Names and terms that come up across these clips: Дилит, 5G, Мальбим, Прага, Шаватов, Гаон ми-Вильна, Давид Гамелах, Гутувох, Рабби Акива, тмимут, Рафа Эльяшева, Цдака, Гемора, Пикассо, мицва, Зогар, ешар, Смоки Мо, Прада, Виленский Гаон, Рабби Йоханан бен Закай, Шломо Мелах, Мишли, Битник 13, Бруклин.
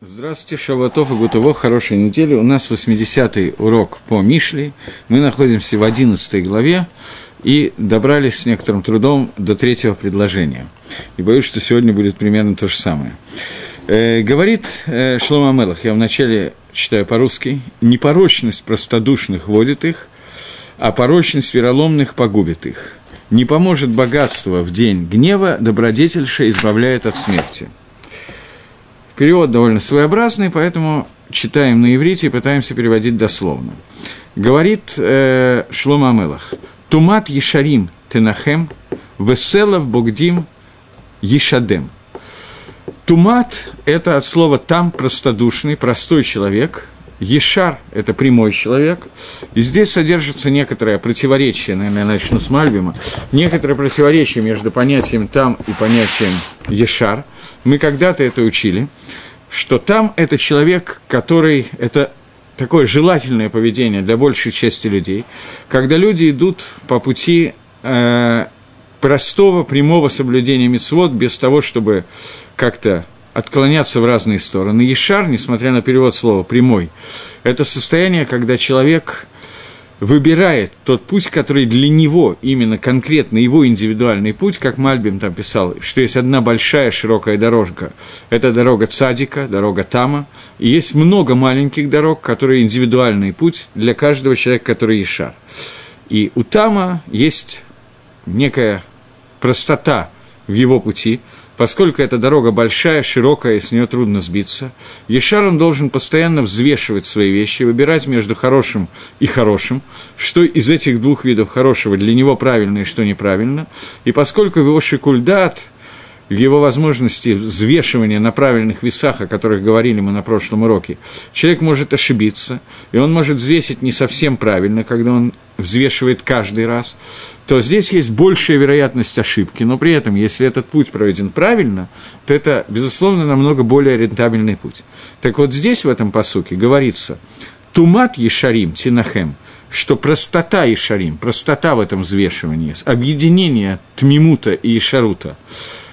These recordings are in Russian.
Здравствуйте, Шаватов и Гутувох, хорошей недели. У нас 80-й урок по Мишли. Мы находимся в 11-й главе и добрались с некоторым трудом до третьего предложения. И боюсь, что сегодня будет примерно то же самое. Говорит Шломо Мелах, я вначале читаю по-русски, «Непорочность простодушных водит их, а порочность вероломных погубит их. Не поможет богатство в день гнева, добродетельша избавляет от смерти». Перевод довольно своеобразный, поэтому читаем на иврите и пытаемся переводить дословно. Говорит Шломо Мелах: «Тумат ешарим тенахем, веселов богдим ешадем». Тумат – это от слова «там» простодушный, простой человек. Ешар – это прямой человек. И здесь содержится некоторое противоречие, наверное, я начну с Мальбима, некоторое противоречие между понятием «там» и понятием «ешар». Мы когда-то это учили, что там это человек, который, это такое желательное поведение для большей части людей, когда люди идут по пути простого, прямого соблюдения мицвот, без того, чтобы как-то отклоняться в разные стороны. Ешар, несмотря на перевод слова «прямой», это состояние, когда человек выбирает тот путь, который для него, именно конкретно его индивидуальный путь, как Мальбим там писал, что есть одна большая широкая дорожка, это дорога Цадика, дорога Тама, и есть много маленьких дорог, которые индивидуальный путь для каждого человека, который ешар. И у Тама есть некая простота в его пути, поскольку эта дорога большая, широкая, и с нее трудно сбиться. Ешар, он должен постоянно взвешивать свои вещи, выбирать между хорошим и хорошим, что из этих двух видов хорошего для него правильно и что неправильно. И поскольку в его шикульдат, в его возможности взвешивания на правильных весах, о которых говорили мы на прошлом уроке, человек может ошибиться, и он может взвесить не совсем правильно, когда он взвешивает каждый раз, то здесь есть большая вероятность ошибки, но при этом, если этот путь проведен правильно, то это, безусловно, намного более рентабельный путь. Так вот здесь, в этом пасуке, говорится «Тумат ешарим тинахем», что простота ешарим, простота в этом взвешивании, объединение тмимута и ешарута,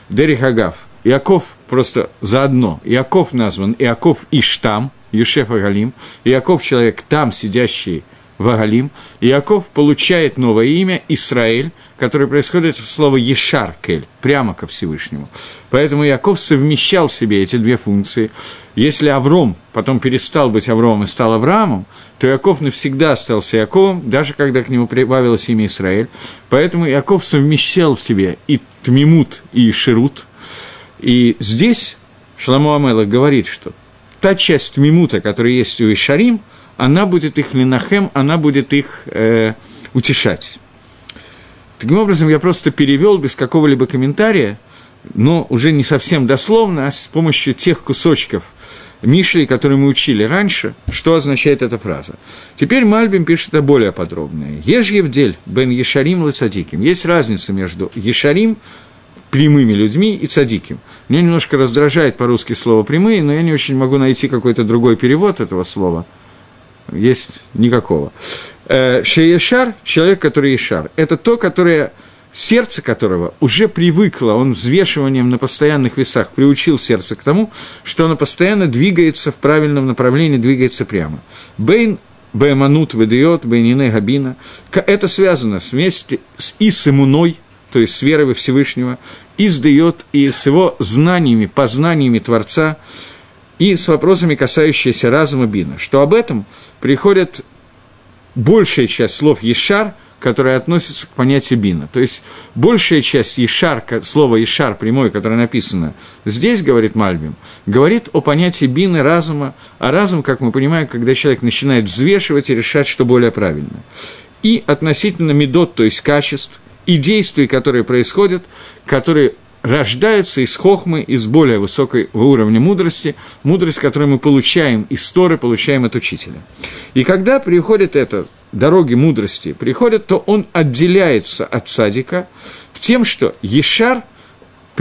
Дерих Агав, Иаков просто заодно, Иаков назван, Иаков Иштам, Юшеф Агалим, Иаков человек там, сидящий в Агалим, Иаков получает новое имя, Исраэль, которое происходит от слова Ешаркель, прямо ко Всевышнему. Поэтому Иаков совмещал в себе эти две функции. Если Авром потом перестал быть Авромом и стал Авраамом, то Иаков навсегда остался Иаковом, даже когда к нему прибавилось имя Исраэль. Поэтому Иаков совмещал в себе и Тмимут и Ширут. И здесь Шломо Мелах говорит, что та часть Тмимута, которая есть у Ишарим, она будет их Ленахем, она будет их утешать. Таким образом, я просто перевел без какого-либо комментария, но уже не совсем дословно, а с помощью тех кусочков Мишли, которые мы учили раньше, что означает эта фраза. Теперь Мальбим пишет это более подробное. «Еж евдель бен ешарим ле цадиким». Есть разница между ешарим, прямыми людьми, и цадиким. Меня немножко раздражает по-русски слово «прямые», но я не очень могу найти какой-то другой перевод этого слова. Есть никакого. Шеешар – человек, который ешар. Это то, которое... сердце которого уже привыкло, он взвешиванием на постоянных весах приучил сердце к тому, что оно постоянно двигается в правильном направлении, двигается прямо. Бейн, бэйманут, ведиот, бэйнине, габина. Это связано вместе с и с иммуной, то есть с верой во Всевышнего, и с диот, и с его знаниями, познаниями Творца, и с вопросами, касающимися разума бина. Что об этом приходит большая часть слов «ешар», которая относится к понятию бина. То есть большая часть ешар, слова ешар прямой, которое написано здесь, говорит Мальбим, говорит о понятии бина, разума, а разум, как мы понимаем, когда человек начинает взвешивать и решать, что более правильно. И относительно медот, то есть качеств, и действий, которые происходят, которые рождаются из хохмы, из более высокого уровня мудрости, мудрость, которую мы получаем из Торы, получаем от учителя. И когда приходит это, дороги мудрости приходят, то он отделяется от цадика тем, что ешар,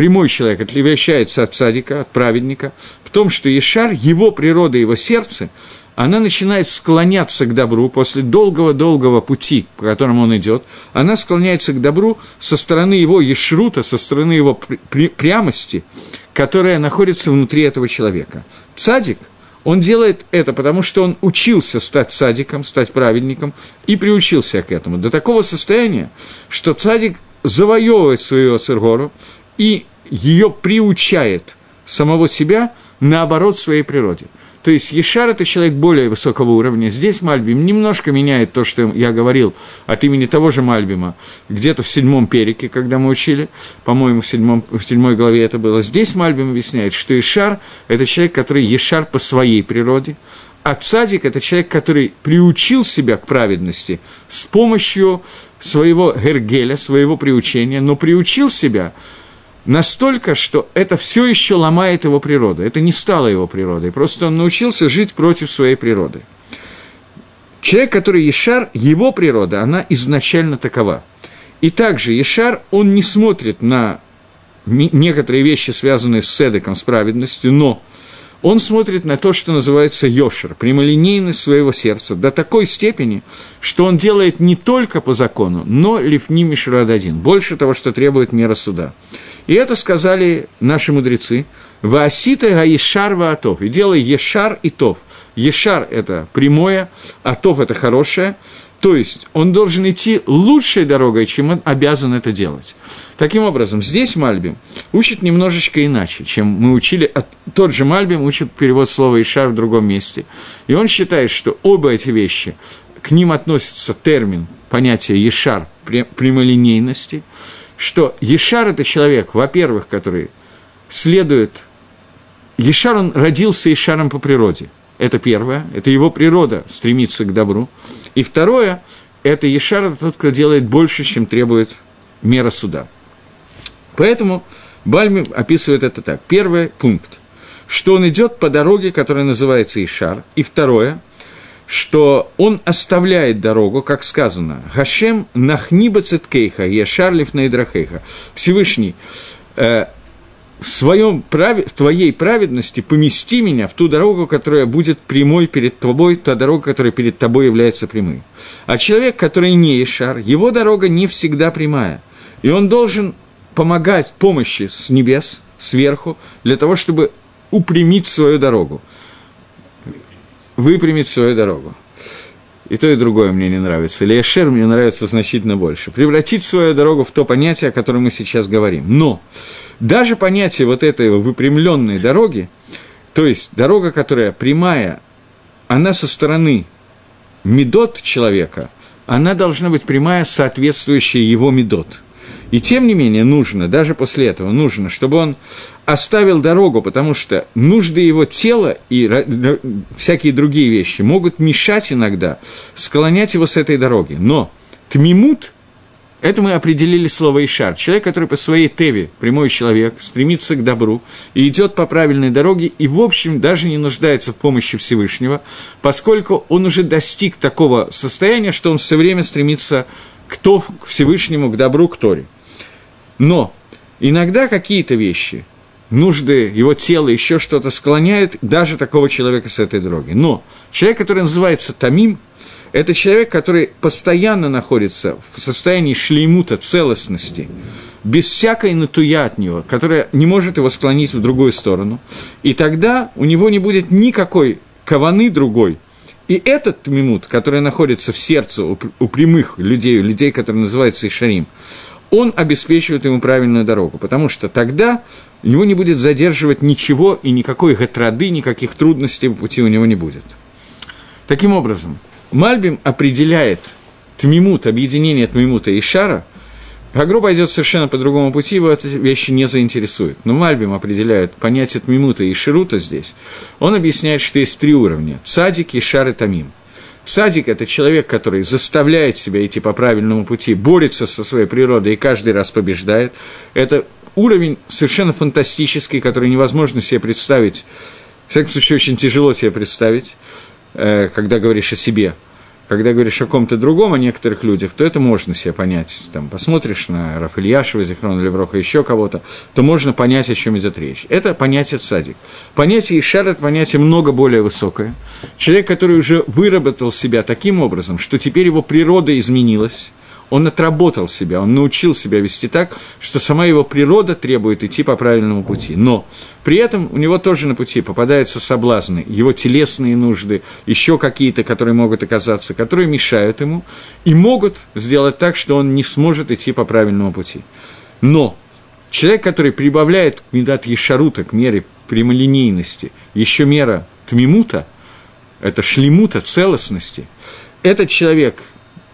прямой человек отлевящается от цадика, от праведника, в том, что Ешар, его природа, его сердце, она начинает склоняться к добру после долгого-долгого пути, по которому он идет. Она склоняется к добру со стороны его ешрута, со стороны его прямости, которая находится внутри этого человека. Цадик, он делает это, потому что он учился стать цадиком, стать праведником, и приучился к этому. До такого состояния, что цадик завоевывает свою Ацергору и ее приучает самого себя, наоборот, своей природе. То есть Ешар – это человек более высокого уровня. Здесь Мальбим немножко меняет то, что я говорил от имени того же Мальбима, где-то в 7-м перике, когда мы учили, по-моему, в 7-й главе это было. Здесь Мальбим объясняет, что Ешар – это человек, который Ешар по своей природе, а цадик – это человек, который приучил себя к праведности с помощью своего гергеля, своего приучения, но приучил себя настолько, что это все еще ломает его природу. Это не стало его природой, просто он научился жить против своей природы. Человек, который Ешар, его природа, она изначально такова. И также Ешар, он не смотрит на некоторые вещи, связанные с цедеком, с праведностью, но он смотрит на то, что называется Йошер, прямолинейность своего сердца, до такой степени, что он делает не только по закону, но лифни мишрададин, больше того, что требует мера суда. И это сказали наши мудрецы: «Ваасита гаешар ваатов», и делай ешар и тов. Ешар – это прямое, а тов – это хорошее. То есть он должен идти лучшей дорогой, чем он обязан это делать. Таким образом, здесь Мальбим учит немножечко иначе, чем мы учили. Тот же Мальбим учит перевод слова «ешар» в другом месте. И он считает, что оба эти вещи, к ним относится термин, понятие «ешар» прямолинейности, что «ешар» – это человек, во-первых, который следует… Ешар, он родился ешаром по природе. Это первое, это его природа стремится к добру. И второе, это Ешар, это тот, кто делает больше, чем требует мера суда. Поэтому Бальми описывает это так. Первый пункт, что он идет по дороге, которая называется Ешар. И второе, что он оставляет дорогу, как сказано, «Гашем нахниба цеткейха, Ешар лифнаидрахейха». Всевышний, в твоей праведности помести меня в ту дорогу, которая будет прямой перед тобой, та дорога, которая перед тобой является прямой. А человек, который не Ешар, его дорога не всегда прямая, и он должен помогать помощи с небес, сверху, для того, чтобы упрямить свою дорогу, выпрямить свою дорогу. И то, и другое мне не нравится. Или Ешер мне нравится значительно больше. Превратить свою дорогу в то понятие, о котором мы сейчас говорим. Но даже понятие вот этой выпрямленной дороги, то есть дорога, которая прямая, она со стороны медот человека, она должна быть прямая, соответствующая его медот. И тем не менее нужно, даже после этого нужно, чтобы он оставил дорогу, потому что нужды его тела и всякие другие вещи могут мешать иногда, склонять его с этой дороги. Но тмимут, это мы определили слово «ишар», человек, который по своей теве, прямой человек, стремится к добру и идет по правильной дороге, и, в общем, даже не нуждается в помощи Всевышнего, поскольку он уже достиг такого состояния, что он все время стремится к Всевышнему, к добру, к Торе. Но иногда какие-то вещи, нужды его тела, еще что-то склоняют даже такого человека с этой дороги. Но человек, который называется тамим, это человек, который постоянно находится в состоянии шлеймута, целостности, без всякой натуя от него, которая не может его склонить в другую сторону. И тогда у него не будет никакой каваны другой. И этот тмимут, который находится в сердце у прямых людей, у людей, которые называются Ишарим, он обеспечивает ему правильную дорогу, потому что тогда у него не будет задерживать ничего, и никакой гетрады, никаких трудностей в пути у него не будет. Таким образом, Мальбим определяет тмимут, объединение тмимута и Ишара. Гагро пойдет совершенно по другому пути, его эти вещи не заинтересуют. Но Мальбим определяет понятие тмимута и ширута здесь. Он объясняет, что есть три уровня – цадик, Ешар и тамим. Цадик – это человек, который заставляет себя идти по правильному пути, борется со своей природой и каждый раз побеждает. Это уровень совершенно фантастический, который невозможно себе представить. В всяком случае, очень тяжело себе представить, когда говоришь о себе. Когда говоришь о ком-то другом, о некоторых людях, то это можно себе понять. Там, посмотришь на Рафа Эльяшева, Зихрона Левроха, еще кого-то, то можно понять, о чем идет речь. Это понятие цадик. Понятие ишарат, понятие много более высокое. Человек, который уже выработал себя таким образом, что теперь его природа изменилась, он отработал себя, он научил себя вести так, что сама его природа требует идти по правильному пути. Но при этом у него тоже на пути попадаются соблазны, его телесные нужды, еще какие-то, которые могут оказаться, которые мешают ему и могут сделать так, что он не сможет идти по правильному пути. Но человек, который прибавляет к мидат ешарута, к мере прямолинейности, еще мера тмимута, это шлемута, целостности, этот человек...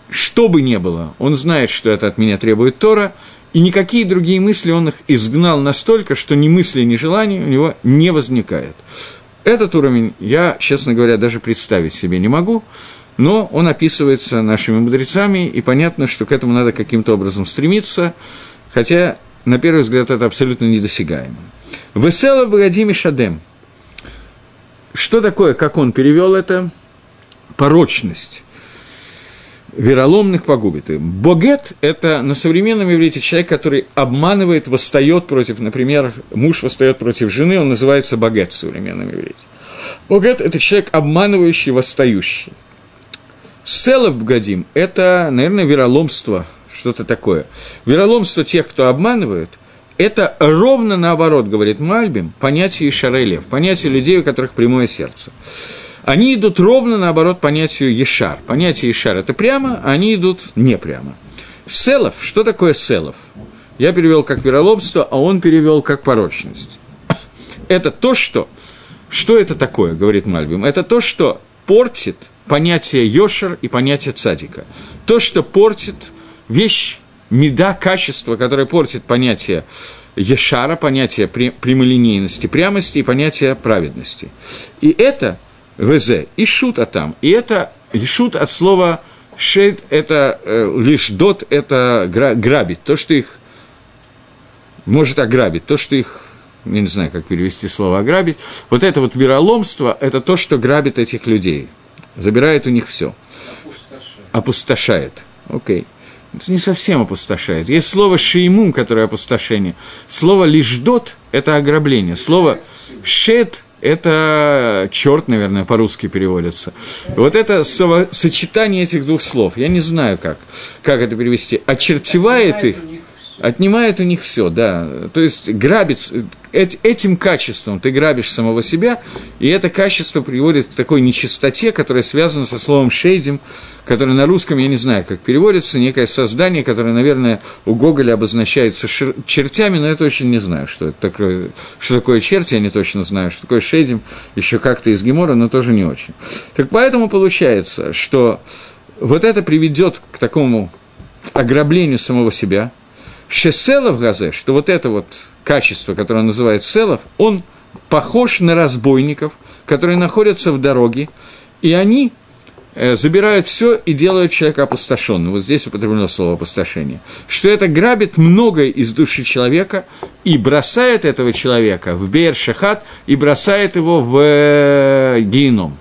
Что бы ни было, он знает, что это от меня требует Тора, и никакие другие мысли он их изгнал настолько, что ни мысли, ни желаний у него не возникает. Этот уровень я, честно говоря, даже представить себе не могу, но он описывается нашими мудрецами, и понятно, что к этому надо каким-то образом стремиться, хотя, на первый взгляд, это абсолютно недосягаемо. «Весела богодими шадем». Что такое, как он перевел это? «Порочность». Вероломных погубит им. Богет – это на современном иврите человек, который обманывает, восстает против, например, муж восстает против жены, он называется богет в современном иврите. Богет – это человек, обманывающий, восстающий. Селов бгадим – это, наверное, вероломство, что-то такое. Вероломство тех, кто обманывает, это ровно наоборот, говорит Мальбим, понятие Ишарелев, понятие людей, у которых прямое сердце. Они идут ровно, наоборот, понятию «ешар». Понятие «ешар» – это прямо, а они идут не прямо. «Селов» – что такое «селов»? Я перевел как «вероломство», а он перевел как «порочность». Это то, что… Что это такое, говорит Мальбим? Это то, что портит понятие «ешар» и понятие «цадика». То, что портит вещь, меда, качество, которое портит понятие «ешара», понятие прямолинейности, прямости и понятие праведности. И это… ВЗ, и шут атам. И это шут от слова шейд, это лишь дот, это грабить. То, что их может ограбить, то, что их, я не знаю, как перевести слово ограбить. Вот это вот вероломство, это то, что грабит этих людей. Забирает у них все. Опустошает. Окей. Это не совсем опустошает. Есть слово шеймум, которое опустошение. Слово лишь дот, это ограбление. Слово шейд, это черт, наверное, по-русски переводится. Вот это сочетание этих двух слов. Я не знаю, как это перевести. Очертевает их, отнимает у них все, да. То есть грабит, этим качеством ты грабишь самого себя, и это качество приводит к такой нечистоте, которая связана со словом «шейдим», которое на русском, я не знаю, как переводится, некое создание, которое, наверное, у Гоголя обозначается чертями, но я точно не знаю, что это такое, что такое черти, я не точно знаю, что такое «шейдим», еще как-то из Гемора, но тоже не очень. Так поэтому получается, что вот это приведет к такому ограблению самого себя, Шеселов газе, что вот это вот качество, которое он называет селов, он похож на разбойников, которые находятся в дороге, и они забирают все и делают человека опустошенным. Вот здесь употреблено слово опустошение. Что это грабит многое из души человека и бросает этого человека в Беэр-Шахат и бросает его в геном.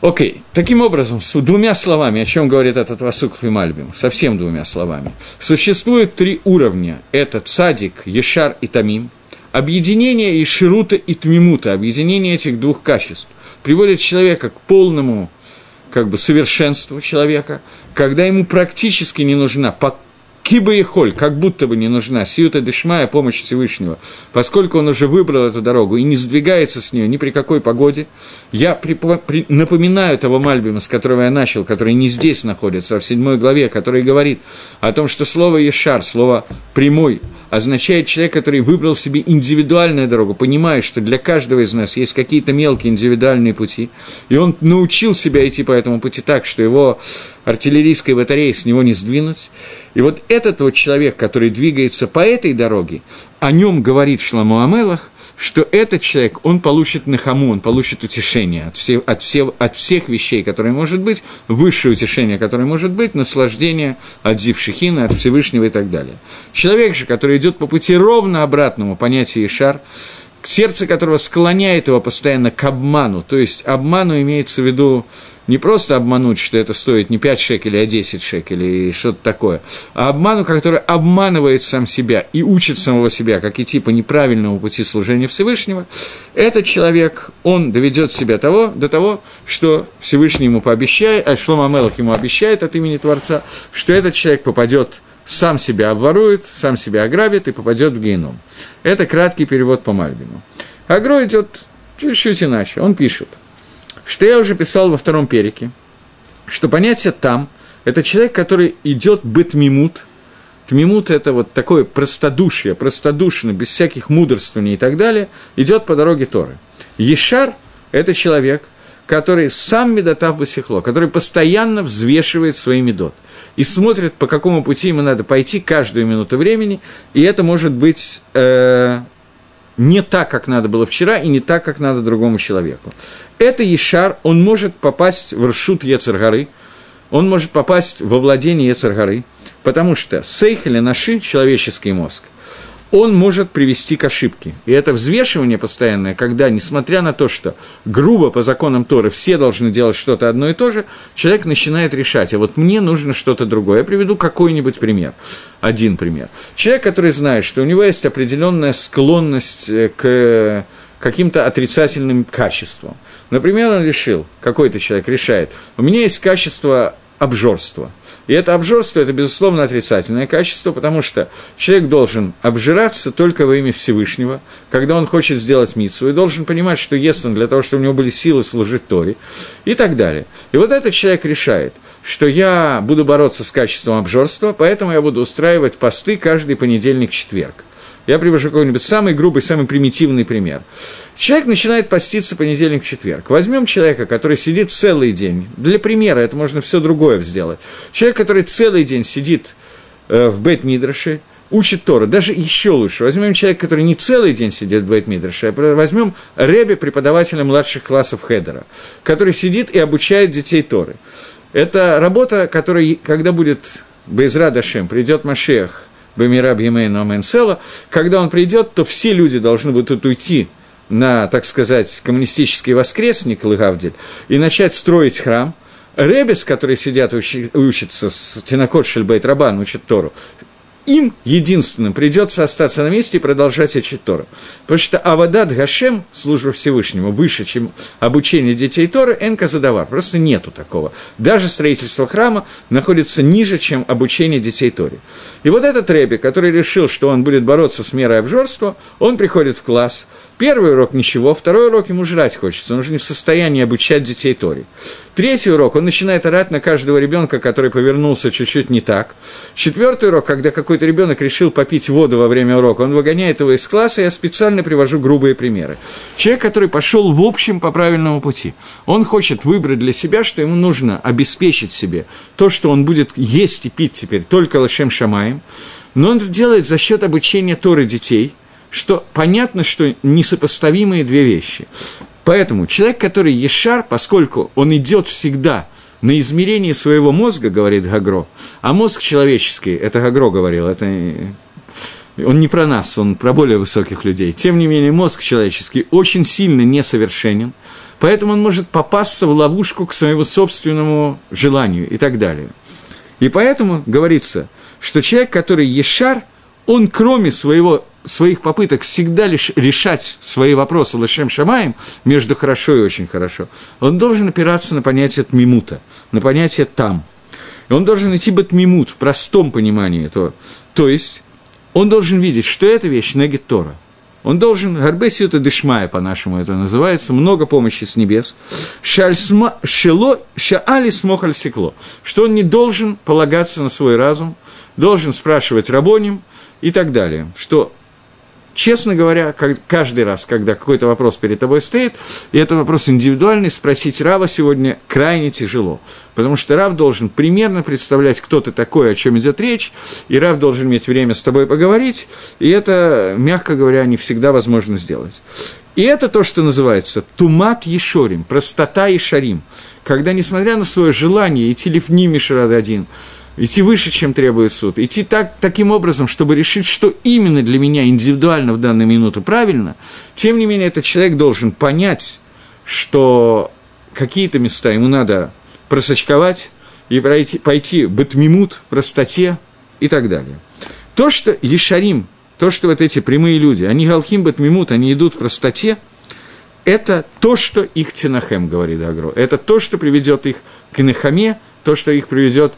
Окей. Таким образом, с двумя словами, о чем говорит этот Васуков и Мальбим, совсем двумя словами, существует три уровня. Это цадик, ешар и тамим. Объединение иширута и тмимута, объединение этих двух качеств, приводит человека к полному совершенству человека, когда ему практически не нужна подпорка, киба и холь, как будто бы не нужна, сиюта дешмая, помощь Всевышнего, поскольку он уже выбрал эту дорогу и не сдвигается с нее ни при какой погоде. Я напоминаю того Мальбима, с которого я начал, который не здесь находится, а в 7 главе, который говорит о том, что слово «ешар», слово «прямой», означает человек, который выбрал себе индивидуальную дорогу, понимая, что для каждого из нас есть какие-то мелкие индивидуальные пути, и он научил себя идти по этому пути так, что его артиллерийской батареи с него не сдвинуть. И вот этот вот человек, который двигается по этой дороге, о нем говорит Шломо Мелах, что этот человек, он получит нахаму, он получит утешение от всех вещей, которые может быть, высшее утешение, которое может быть, наслаждение от Зившихина, от Всевышнего и так далее. Человек же, который идет по пути ровно обратному понятию «ешар», сердце которого склоняет его постоянно к обману, то есть обману имеется в виду не просто обмануть, что это стоит не 5 шекелей, а 10 шекелей и что-то такое, а обману, который обманывает сам себя и учит самого себя, как идти по неправильному пути служения Всевышнего, этот человек, он доведет себя до того, что Всевышний ему пообещает, а Шломо Мелах ему обещает от имени Творца, что этот человек попадет, сам себя обворует, сам себя ограбит и попадет в геном. Это краткий перевод по Мальбиму. Агро идет чуть-чуть иначе. Он пишет, что я уже писал во втором перике, что понятие «там» – это человек, который идет бытмимут. Тмимут – это вот такое простодушие, простодушно, без всяких мудрствований и так далее, идет по дороге Торы. Ешар – это человек, который сам медотав басихло, который постоянно взвешивает свои медот и смотрит, по какому пути ему надо пойти каждую минуту времени, и это может быть не так, как надо было вчера, и не так, как надо другому человеку. Это Ешар, он может попасть в ршут Ецар-Гары, он может попасть во владение Ецар-Гары, потому что сейхель наши, человеческий мозг, он может привести к ошибке. И это взвешивание постоянное, когда, несмотря на то, что грубо по законам Торы все должны делать что-то одно и то же, человек начинает решать, а вот мне нужно что-то другое. Я приведу какой-нибудь пример. Один пример. Человек, который знает, что у него есть определенная склонность к каким-то отрицательным качествам. Например, он решил, какой-то человек решает, у меня есть качество обжорства. И это обжорство – это, безусловно, отрицательное качество, потому что человек должен обжираться только во имя Всевышнего, когда он хочет сделать мицву, и должен понимать, что ест он для того, чтобы у него были силы служить Торе, и так далее. И вот этот человек решает, что я буду бороться с качеством обжорства, поэтому я буду устраивать посты каждый понедельник-четверг. Я привожу какой-нибудь самый грубый, самый примитивный пример. Человек начинает поститься понедельник-четверг. Возьмем человека, который сидит целый день. Для примера это можно все другое сделать. Человек, который целый день сидит в бейт-мидраше, учит Тору. Даже еще лучше. Возьмем человека, который не целый день сидит в бейт-мидраше, а возьмем ребе, преподавателя младших классов хедера, который сидит и обучает детей Торы. Это работа, которая, когда будет Беизрат Ашем, придет Машиах, Бамираб Емейн Аменсела, когда он придет, то все люди должны будут уйти на, так сказать, коммунистический воскресник Лыгавдель и начать строить храм. Ребес, которые сидят учатся с Тинакот Шельбейт Рабан, учат Тору, им единственным придется остаться на месте и продолжать учить Тору. Потому что Авадат Гашем, служба Всевышнему, выше, чем обучение детей Торы, энка задавар. Просто нету такого. Даже строительство храма находится ниже, чем обучение детей Торе. И вот этот ребби, который решил, что он будет бороться с мерой обжорства, он приходит в класс. Первый урок ничего, второй урок ему жрать хочется, он уже не в состоянии обучать детей Торе. Третий урок, он начинает орать на каждого ребенка, который повернулся чуть-чуть не так. Четвертый урок, когда какой-то ребенок решил попить воду во время урока, он выгоняет его из класса, я специально привожу грубые примеры. Человек, который пошел в общем по правильному пути, он хочет выбрать для себя, что ему нужно обеспечить себе то, что он будет есть и пить теперь только лашем шамаем, но он это делает за счет обучения Торы детей, что понятно, что несопоставимые две вещи. Поэтому человек, который ешар, поскольку он идет всегда на измерении своего мозга, говорит Гагро, а мозг человеческий, это Гагро говорил, это он не про нас, он про более высоких людей. Тем не менее, мозг человеческий очень сильно несовершенен, поэтому он может попасться в ловушку к своему собственному желанию и так далее. И поэтому говорится, что человек, который ешар, он кроме своих попыток всегда лишь решать свои вопросы лашем шамаем между хорошо и очень хорошо, он должен опираться на понятие тмимута, на понятие там. И он должен идти бэтмимут в простом понимании этого. То есть он должен видеть, что эта вещь негет Тора. Он должен, гарбесиута дешмая, по-нашему это называется, много помощи с небес, шаали смохаль секло, что он не должен полагаться на свой разум, должен спрашивать рабоним и так далее, что, честно говоря, каждый раз, когда какой-то вопрос перед тобой стоит, и это вопрос индивидуальный, спросить раба сегодня крайне тяжело, потому что раб должен примерно представлять, кто ты такой, о чем идет речь, и раб должен иметь время с тобой поговорить, и это, мягко говоря, не всегда возможно сделать. И это то, что называется «тумат ешорим», «простота ешарим», когда, несмотря на свое желание идти лифним ешарад один, идти выше, чем требует суд, идти таким образом, чтобы решить, что именно для меня индивидуально в данную минуту правильно, тем не менее, этот человек должен понять, что какие-то места ему надо просочковать и пойти бытмимут, простоте и так далее. То, что Ешарим, то, что вот эти прямые люди, они галхим бытмимут, они идут в простоте, это то, что их тинахем, говорит Агро, это то, что приведет их к нахаме, то, что их приведет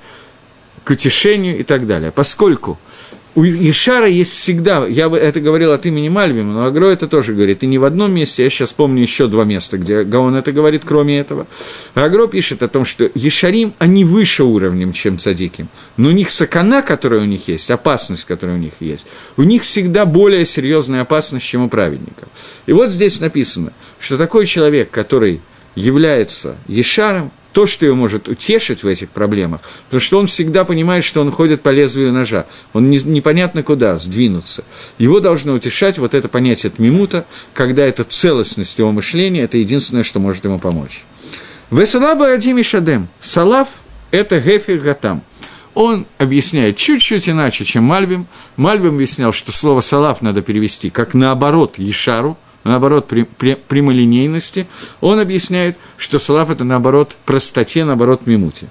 к утешению и так далее. Поскольку у Ешара есть всегда, я бы это говорил от имени Мальбима, но Агро это тоже говорит, и не в одном месте, я сейчас помню еще два места, где Гаон это говорит, кроме этого. Агро пишет о том, что Ешарим, они выше уровнем, чем цадиким, но у них сакана, которая у них есть, опасность, которая у них всегда более серьезная опасность, чем у праведников. И вот здесь написано, что такой человек, который является Ешаром, то, что его может утешить в этих проблемах, потому что он всегда понимает, что он ходит по лезвию ножа, он непонятно куда сдвинуться. Его должно утешать вот это понятие тмимута, когда это целостность его мышления, это единственное, что может ему помочь. «Весалаба адим и шадем» – «салав» – это «гефих гатам». Он объясняет чуть-чуть иначе, чем Мальбим. Мальбим объяснял, что слово «салав» надо перевести как наоборот «ешару», наоборот, прямолинейности, он объясняет, что салаф – это, наоборот, простоте, наоборот, мимуте.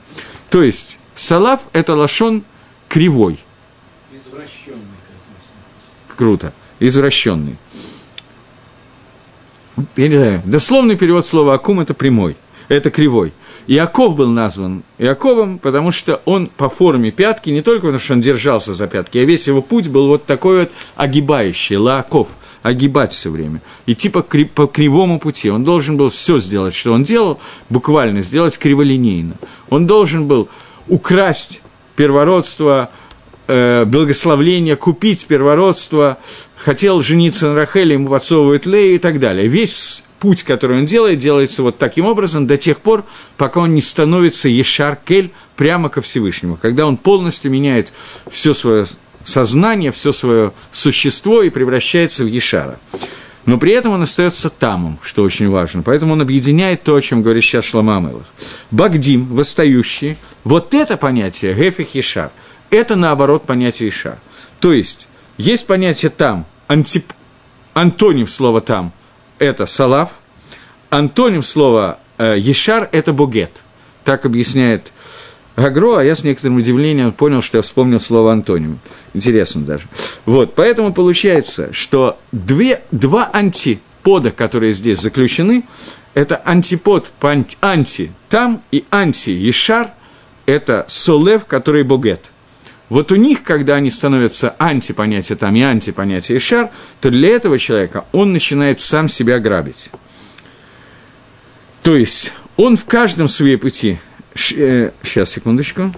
То есть, салаф – это лашон кривой. Извращенный. Круто. Извращенный. Я не знаю, дословный перевод слова «акум» – это прямой, это кривой. Иаков был назван Иаковом, потому что он по форме пятки, не только потому что он держался за пятки, а весь его путь был вот такой вот огибающий, лааков, огибать все время, идти по кривому пути. Он должен был все сделать, что он делал, буквально сделать криволинейно. Он должен был украсть первородство, благословление, купить первородство, хотел жениться на Рахеле, ему подсовывают Лею и так далее. Весь путь, который он делает, делается вот таким образом до тех пор, пока он не становится Ешар-Кель прямо ко Всевышнему, когда он полностью меняет все свое сознание, все свое существо и превращается в Ешара. Но при этом он остается тамом, что очень важно. Поэтому он объединяет то, о чем говорит сейчас Шломо Мелах. Багдим, восстающие, вот это понятие Гефих-Ешар, это наоборот понятие Ешар. То есть, есть понятие там, антоним слова там, это салаф, антоним слова «ешар» – это «богет». Так объясняет Агро, а я с некоторым удивлением понял, что я вспомнил слово «антоним». Интересно даже. Вот, поэтому получается, что два антипода, которые здесь заключены, это антипод «анти-там» и «анти-ешар» – это «солев», который «богет». Вот у них, когда они становятся антипонятия там и антипонятия Ешар, то для этого человека он начинает сам себя грабить. То есть он в каждом своем пути... Сейчас, секундочку.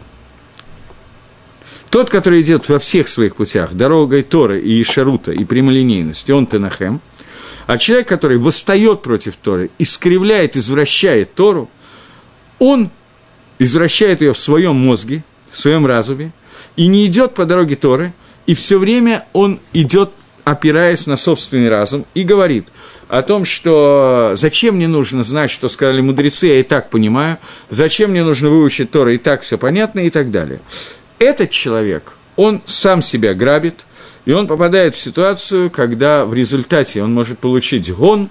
Тот, который идет во всех своих путях, дорогой Торы и Ешарута, и прямолинейности, он Тенахем. А человек, который восстает против Торы, искривляет, извращает Тору, он извращает ее в своем мозге, в своем разуме, и не идет по дороге Торы, и все время он идет, опираясь на собственный разум, и говорит о том, что зачем мне нужно знать, что сказали мудрецы, я и так понимаю, зачем мне нужно выучить Тору, и так все понятно, и так далее. Этот человек, он сам себя грабит, и он попадает в ситуацию, когда в результате он может получить гон,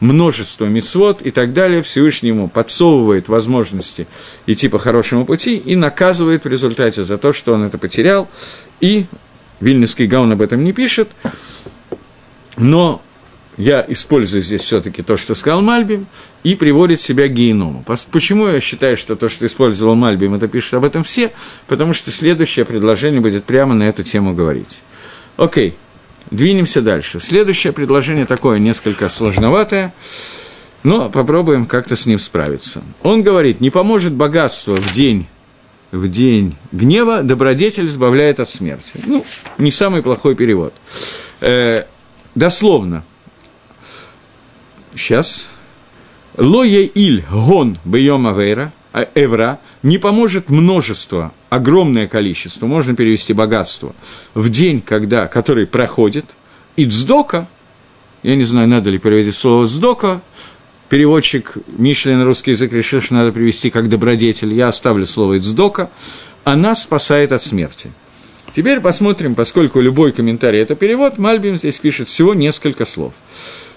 множество мицвот и так далее, Всевышний ему подсовывает возможности идти по хорошему пути и наказывает в результате за то, что он это потерял. И Виленский Гаон об этом не пишет, но я использую здесь все-таки то, что сказал Мальбим, и приводит себя к гееному. Почему я считаю, что то, что использовал Мальбим, это пишет об этом все? Потому что следующее предложение будет прямо на эту тему говорить. Окей. Двинемся дальше. Следующее предложение такое, несколько сложноватое, но попробуем как-то с ним справиться. Он говорит, не поможет богатство в день гнева, добродетель избавляет от смерти. Ну, не самый плохой перевод. Дословно. Сейчас. Ло е иль гон бьем авейра, эвра, не поможет множество, огромное количество, можно перевести богатство, в день, который проходит, и цдака, я не знаю, надо ли переводить слово «цдака», переводчик Мишли на русский язык решил, что надо перевести как «добродетель», я оставлю слово «цдака», она спасает от смерти. Теперь посмотрим, поскольку любой комментарий – это перевод, Мальбим здесь пишет всего несколько слов.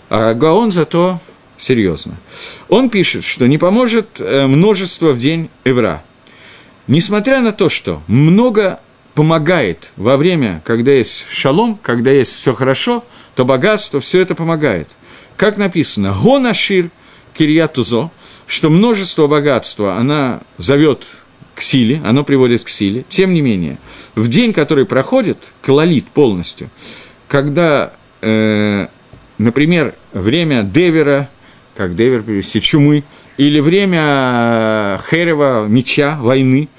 А Гаон зато серьезно. Он пишет, что не поможет множество в день эвра. Несмотря на то, что много помогает во время, когда есть шалом, когда есть все хорошо, то богатство, все это помогает. Как написано, «Гонашир кирьятузо», что множество богатства, она зовет к силе, оно приводит к силе. Тем не менее, в день, который проходит, клалит полностью, когда, например, время девера, как девер перевести, чумы, или время херева, меча, войны,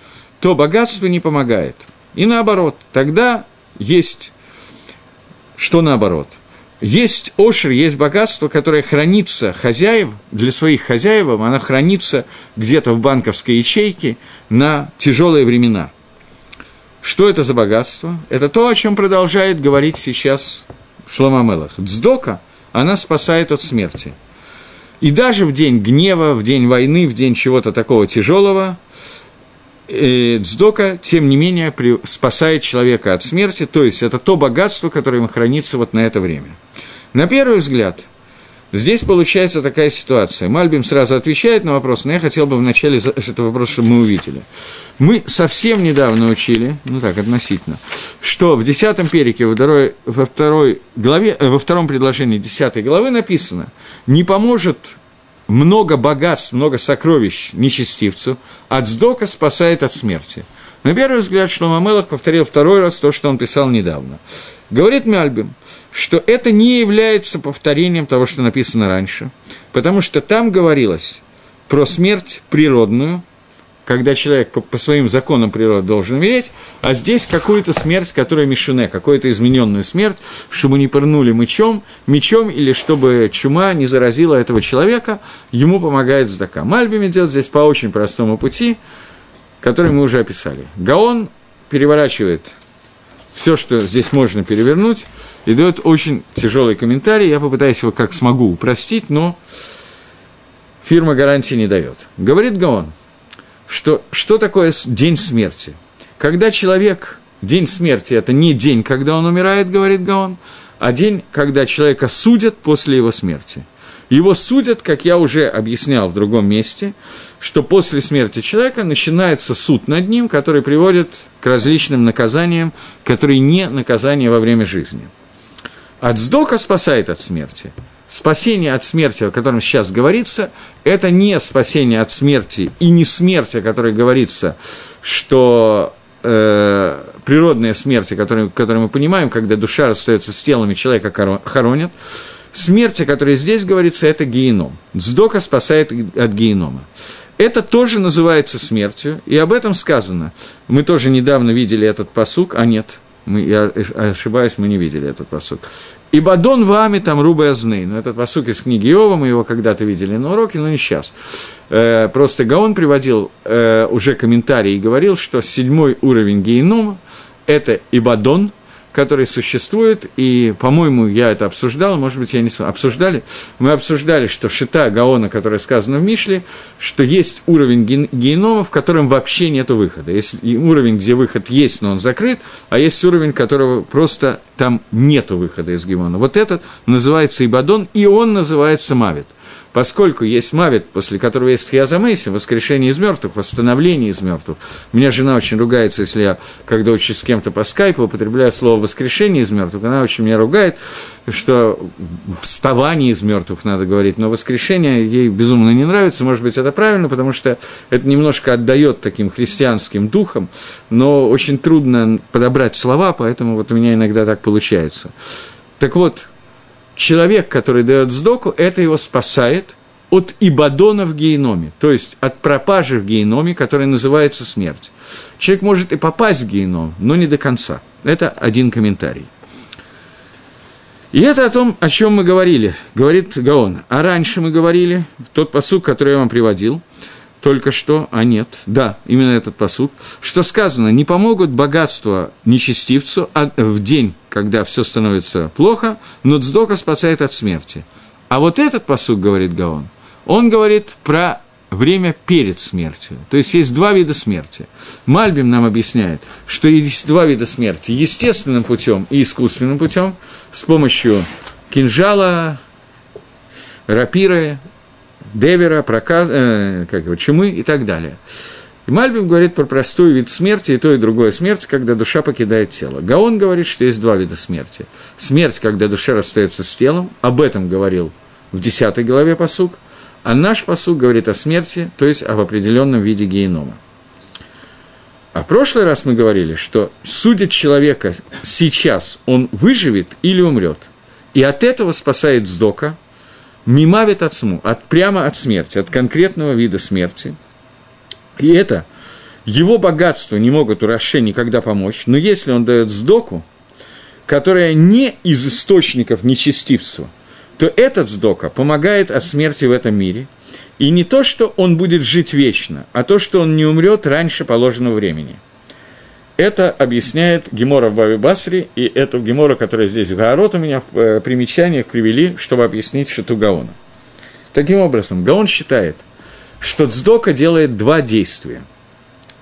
то богатство не помогает. И наоборот, тогда есть, что наоборот? Есть ошер, есть богатство, которое хранится хозяев, для своих хозяев, оно хранится где-то в банковской ячейке на тяжелые времена. Что это за богатство? Это то, о чем продолжает говорить сейчас Шломо Мелах. Цдака, она спасает от смерти. И даже в день гнева, в день войны, в день чего-то такого тяжелого, Цдака, тем не менее, спасает человека от смерти, то есть это то богатство, которое ему хранится вот на это время. На первый взгляд, здесь получается такая ситуация. Мальбим сразу отвечает на вопрос, но я хотел бы вначале этот вопрос, чтобы мы увидели. Мы совсем недавно учили, ну так, относительно, что в 10 перике, во втором предложении 10 главы написано «Не поможет много богатств, много сокровищ нечестивцу, а Цдака спасает от смерти». На первый взгляд, Шломо Мелах повторил второй раз то, что он писал недавно. Говорит Мальбим, что это не является повторением того, что написано раньше, потому что там говорилось про смерть природную, когда человек по своим законам природы должен умереть, а здесь какую-то смерть, которая мишуне, какую-то измененную смерть, чтобы не пырнули мечом, или чтобы чума не заразила этого человека, ему помогает цдака. Мальбим идет здесь по очень простому пути, который мы уже описали. Гаон переворачивает все, что здесь можно перевернуть, и дает очень тяжелый комментарий. Я попытаюсь его как смогу упростить, но фирма гарантии не дает. Говорит Гаон, что такое день смерти? Когда человек... День смерти – это не день, когда он умирает, говорит Гаон, а день, когда человека судят после его смерти. Его судят, как я уже объяснял в другом месте, что после смерти человека начинается суд над ним, который приводит к различным наказаниям, которые не наказания во время жизни. А Цдака спасает от смерти. Спасение от смерти, о котором сейчас говорится, это не спасение от смерти и не смерть, о которой говорится, что природная смерть, которую мы понимаем, когда душа расстается с телом и человека хоронят. Смерть, о которой здесь говорится, это геном. Цдака спасает от генома. Это тоже называется смертью, и об этом сказано. Мы тоже недавно видели этот пасук, я ошибаюсь, мы не видели этот пасук. «И бадон вами там рубы азны». Ну, этот пасук из книги Иова, мы его когда-то видели на уроке, но не сейчас. Просто Гаон приводил уже комментарий и говорил, что 7 уровень генома – это «ибадон», который существует, и, по-моему, я это обсуждал, может быть, я не... Обсуждали? Мы обсуждали, что шита Гаона, которая сказана в Мишле, что есть уровень генома, в котором вообще нет выхода. Есть уровень, где выход есть, но он закрыт, а есть уровень, которого просто там нет выхода из генома. Вот этот называется Ибадон, и он называется Мавит. Поскольку есть мавит, после которого есть хиазамейсим, воскрешение из мертвых, восстановление из мертвых. Меня жена очень ругается, если я, когда учусь с кем-то по скайпу, употребляю слово воскрешение из мертвых, она очень меня ругает, что вставание из мертвых надо говорить, но воскрешение ей безумно не нравится, может быть, это правильно, потому что это немножко отдает таким христианским духом, но очень трудно подобрать слова, поэтому вот у меня иногда так получается. Так вот, человек, который дает цдаку, это его спасает от ибадона в геноме, то есть от пропажи в геноме, которая называется смерть. Человек может и попасть в геном, но не до конца. Это один комментарий. И это о том, о чем мы говорили, говорит Гаон. А раньше мы говорили, тот пасук, который я вам приводил, только что, именно этот пасук, что сказано, не помогут богатства нечестивцу в день, когда все становится плохо, но Цдака спасает от смерти. А вот этот пасук, говорит Гаон, он говорит про время перед смертью. То есть есть два вида смерти. Мальбим нам объясняет, что есть два вида смерти: естественным путем и искусственным путем, с помощью кинжала, рапиры, девера, чумы и так далее. И Мальбим говорит про простой вид смерти, и то, и другое смерть, когда душа покидает тело. Гаон говорит, что есть два вида смерти. Смерть, когда душа расстается с телом, об этом говорил в 10 главе пасук, а наш пасук говорит о смерти, то есть об определенном виде генома. А в прошлый раз мы говорили, что судит человека сейчас, он выживет или умрет. И от этого спасает Цдака, мимавит отцму, прямо от смерти, от конкретного вида смерти. И это его богатство не могут Ураше никогда помочь, но если он дает Цдаку, которая не из источников нечестивства, то этот Цдака помогает от смерти в этом мире, и не то, что он будет жить вечно, а то, что он не умрет раньше положенного времени. Это объясняет Гемора в Баве Басри, и эту Гемора, которая здесь в Гаарот, у меня в примечаниях привели, чтобы объяснить шиту Гаона. Таким образом, Гаон считает, что Цдака делает два действия.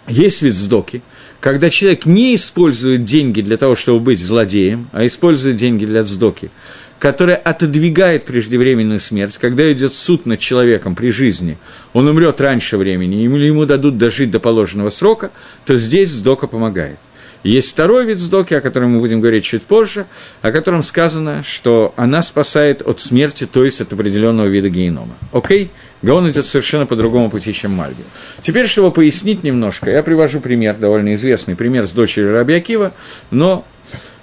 Есть вид Цдаки, когда человек не использует деньги для того, чтобы быть злодеем, а использует деньги для Цдаки, которая отодвигает преждевременную смерть. Когда идет суд над человеком при жизни, он умрет раньше времени, или ему дадут дожить до положенного срока, то здесь Цдака помогает. Есть второй вид Цдаки, о котором мы будем говорить чуть позже, о котором сказано, что она спасает от смерти, то есть от определенного вида генома. Окей? Гаон идет совершенно по другому пути, чем Мальбим. Теперь, чтобы пояснить немножко, я привожу пример, довольно известный пример с дочерью Рабби Акива, но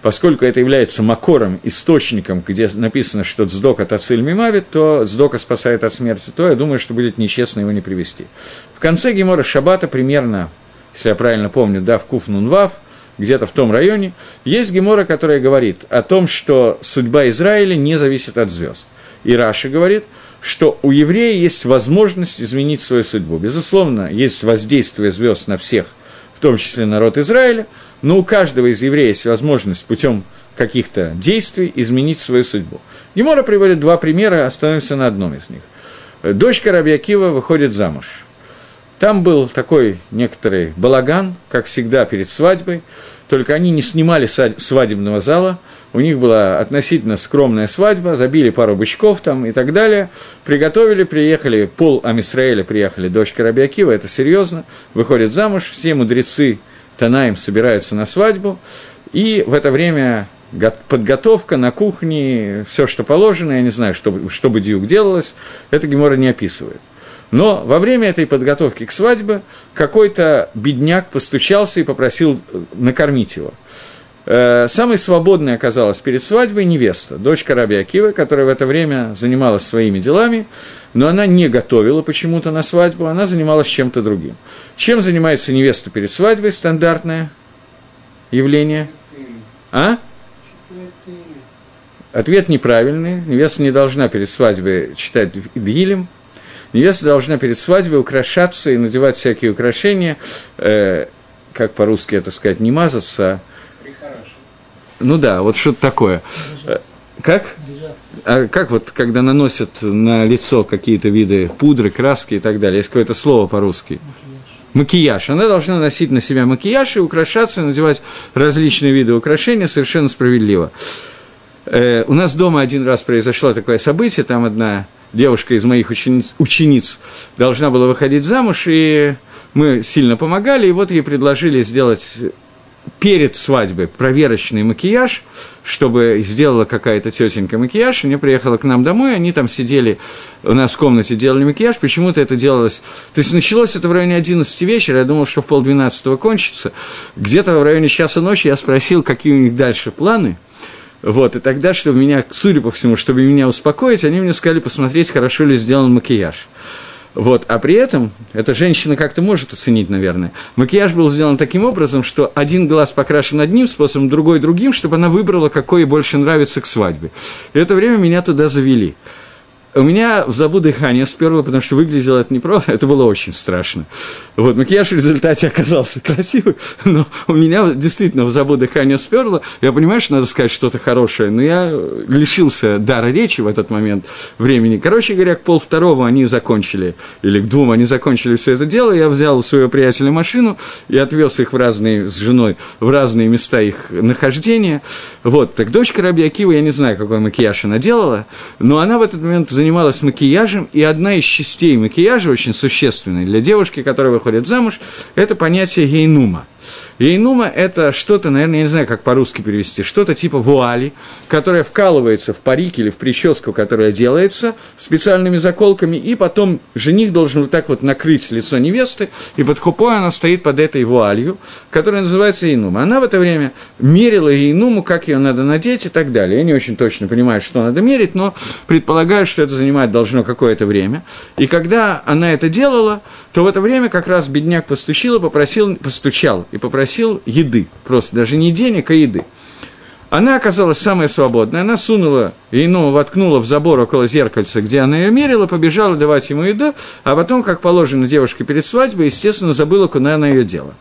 поскольку это является макором, источником, где написано, что Цдака тациль мимавит, то Цдака спасает от смерти, то я думаю, что будет нечестно его не привести. В конце Гемора Шаббата примерно, если я правильно помню, дав куф нун вав, где-то в том районе, есть Гемора, которая говорит о том, что судьба Израиля не зависит от звезд. И Раши говорит, что у еврея есть возможность изменить свою судьбу. Безусловно, есть воздействие звезд на всех, в том числе народ Израиля, но у каждого из евреев есть возможность путем каких-то действий изменить свою судьбу. Гемора приводит два примера, остановимся на одном из них. Дочка Рабби Акива выходит замуж. Там был такой некоторый балаган, как всегда перед свадьбой, только они не снимали свадебного зала, у них была относительно скромная свадьба, забили пару бычков там и так далее, приготовили, приехали, пол Ам Исраэля приехали, дочка Рабби Акива, это серьезно, выходит замуж, все мудрецы Танаим собираются на свадьбу, и в это время подготовка на кухне, все, что положено, я не знаю, что бы дьюк делалось, это Гемора не описывает. Но во время этой подготовки к свадьбе какой-то бедняк постучался и попросил накормить его. Самой свободной оказалась перед свадьбой невеста, дочка Рабби Акивы, которая в это время занималась своими делами, но она не готовила почему-то на свадьбу, она занималась чем-то другим. Чем занимается невеста перед свадьбой? Стандартное явление. А? Ответ неправильный. Невеста не должна перед свадьбой читать Дилем. Невеста должна перед свадьбой украшаться и надевать всякие украшения, как по-русски это сказать, не мазаться. Прихорашиваться. Ну да, вот что-то такое. Прижаться. Как? Прижаться. А как вот, когда наносят на лицо какие-то виды пудры, краски и так далее, есть какое-то слово по-русски? Макияж. Она должна носить на себя макияж и украшаться, и надевать различные виды украшения, совершенно справедливо. У нас дома один раз произошло такое событие, там одна девушка из моих учениц должна была выходить замуж, и мы сильно помогали, и вот ей предложили сделать перед свадьбой проверочный макияж, чтобы сделала какая-то тетенька макияж, она приехала к нам домой, они там сидели, у нас в комнате делали макияж, почему-то это делалось... То есть началось это в районе 11 вечера, я думал, что в 11:30 кончится, где-то в районе 1:00 ночи я спросил, какие у них дальше планы. Вот, и тогда, чтобы меня, судя по всему, чтобы меня успокоить, они мне сказали посмотреть, хорошо ли сделан макияж. Вот, а при этом, эта женщина как-то может оценить, наверное, макияж был сделан таким образом, что один глаз покрашен одним способом, другой другим, чтобы она выбрала, какой ей больше нравится к свадьбе. И это время меня туда завели. У меня забу дыхание с первого, потому что выглядело это непросто, это было очень страшно. Вот, макияж в результате оказался красивый, но у меня действительно забу дыхание сперло. Я понимаю, что надо сказать что-то хорошее, но я лишился дара речи в этот момент времени. Короче говоря, к 1:30 они закончили, или к 2 они закончили все это дело. Я взял у своего приятеля машину и отвез их в разные, с женой в разные места их нахождения. Вот, так дочка Рабби Акивы, я не знаю, какой макияж она делала, но она в этот момент занималась макияжем, и одна из частей макияжа, очень существенная для девушки, которая выходит замуж, это понятие гейнума. Гейнума – это что-то, наверное, я не знаю, как по-русски перевести, что-то типа вуали, которое вкалывается в парик или в прическу, которая делается специальными заколками, и потом жених должен вот так вот накрыть лицо невесты, и под хупой она стоит под этой вуалью, которая называется гейнума. Она в это время мерила гейнуму, как ее надо надеть и так далее. Я не очень точно понимаю, что надо мерить, но предполагаю, что это занимать должно какое-то время, и когда она это делала, то в это время как раз бедняк постучал и попросил еды, просто даже не денег, а еды. Она оказалась самая свободная, она сунула гейному, воткнула в забор около зеркальца, где она ее мерила, побежала давать ему еду, а потом, как положено девушке перед свадьбой, естественно, забыла, куда она ее дела.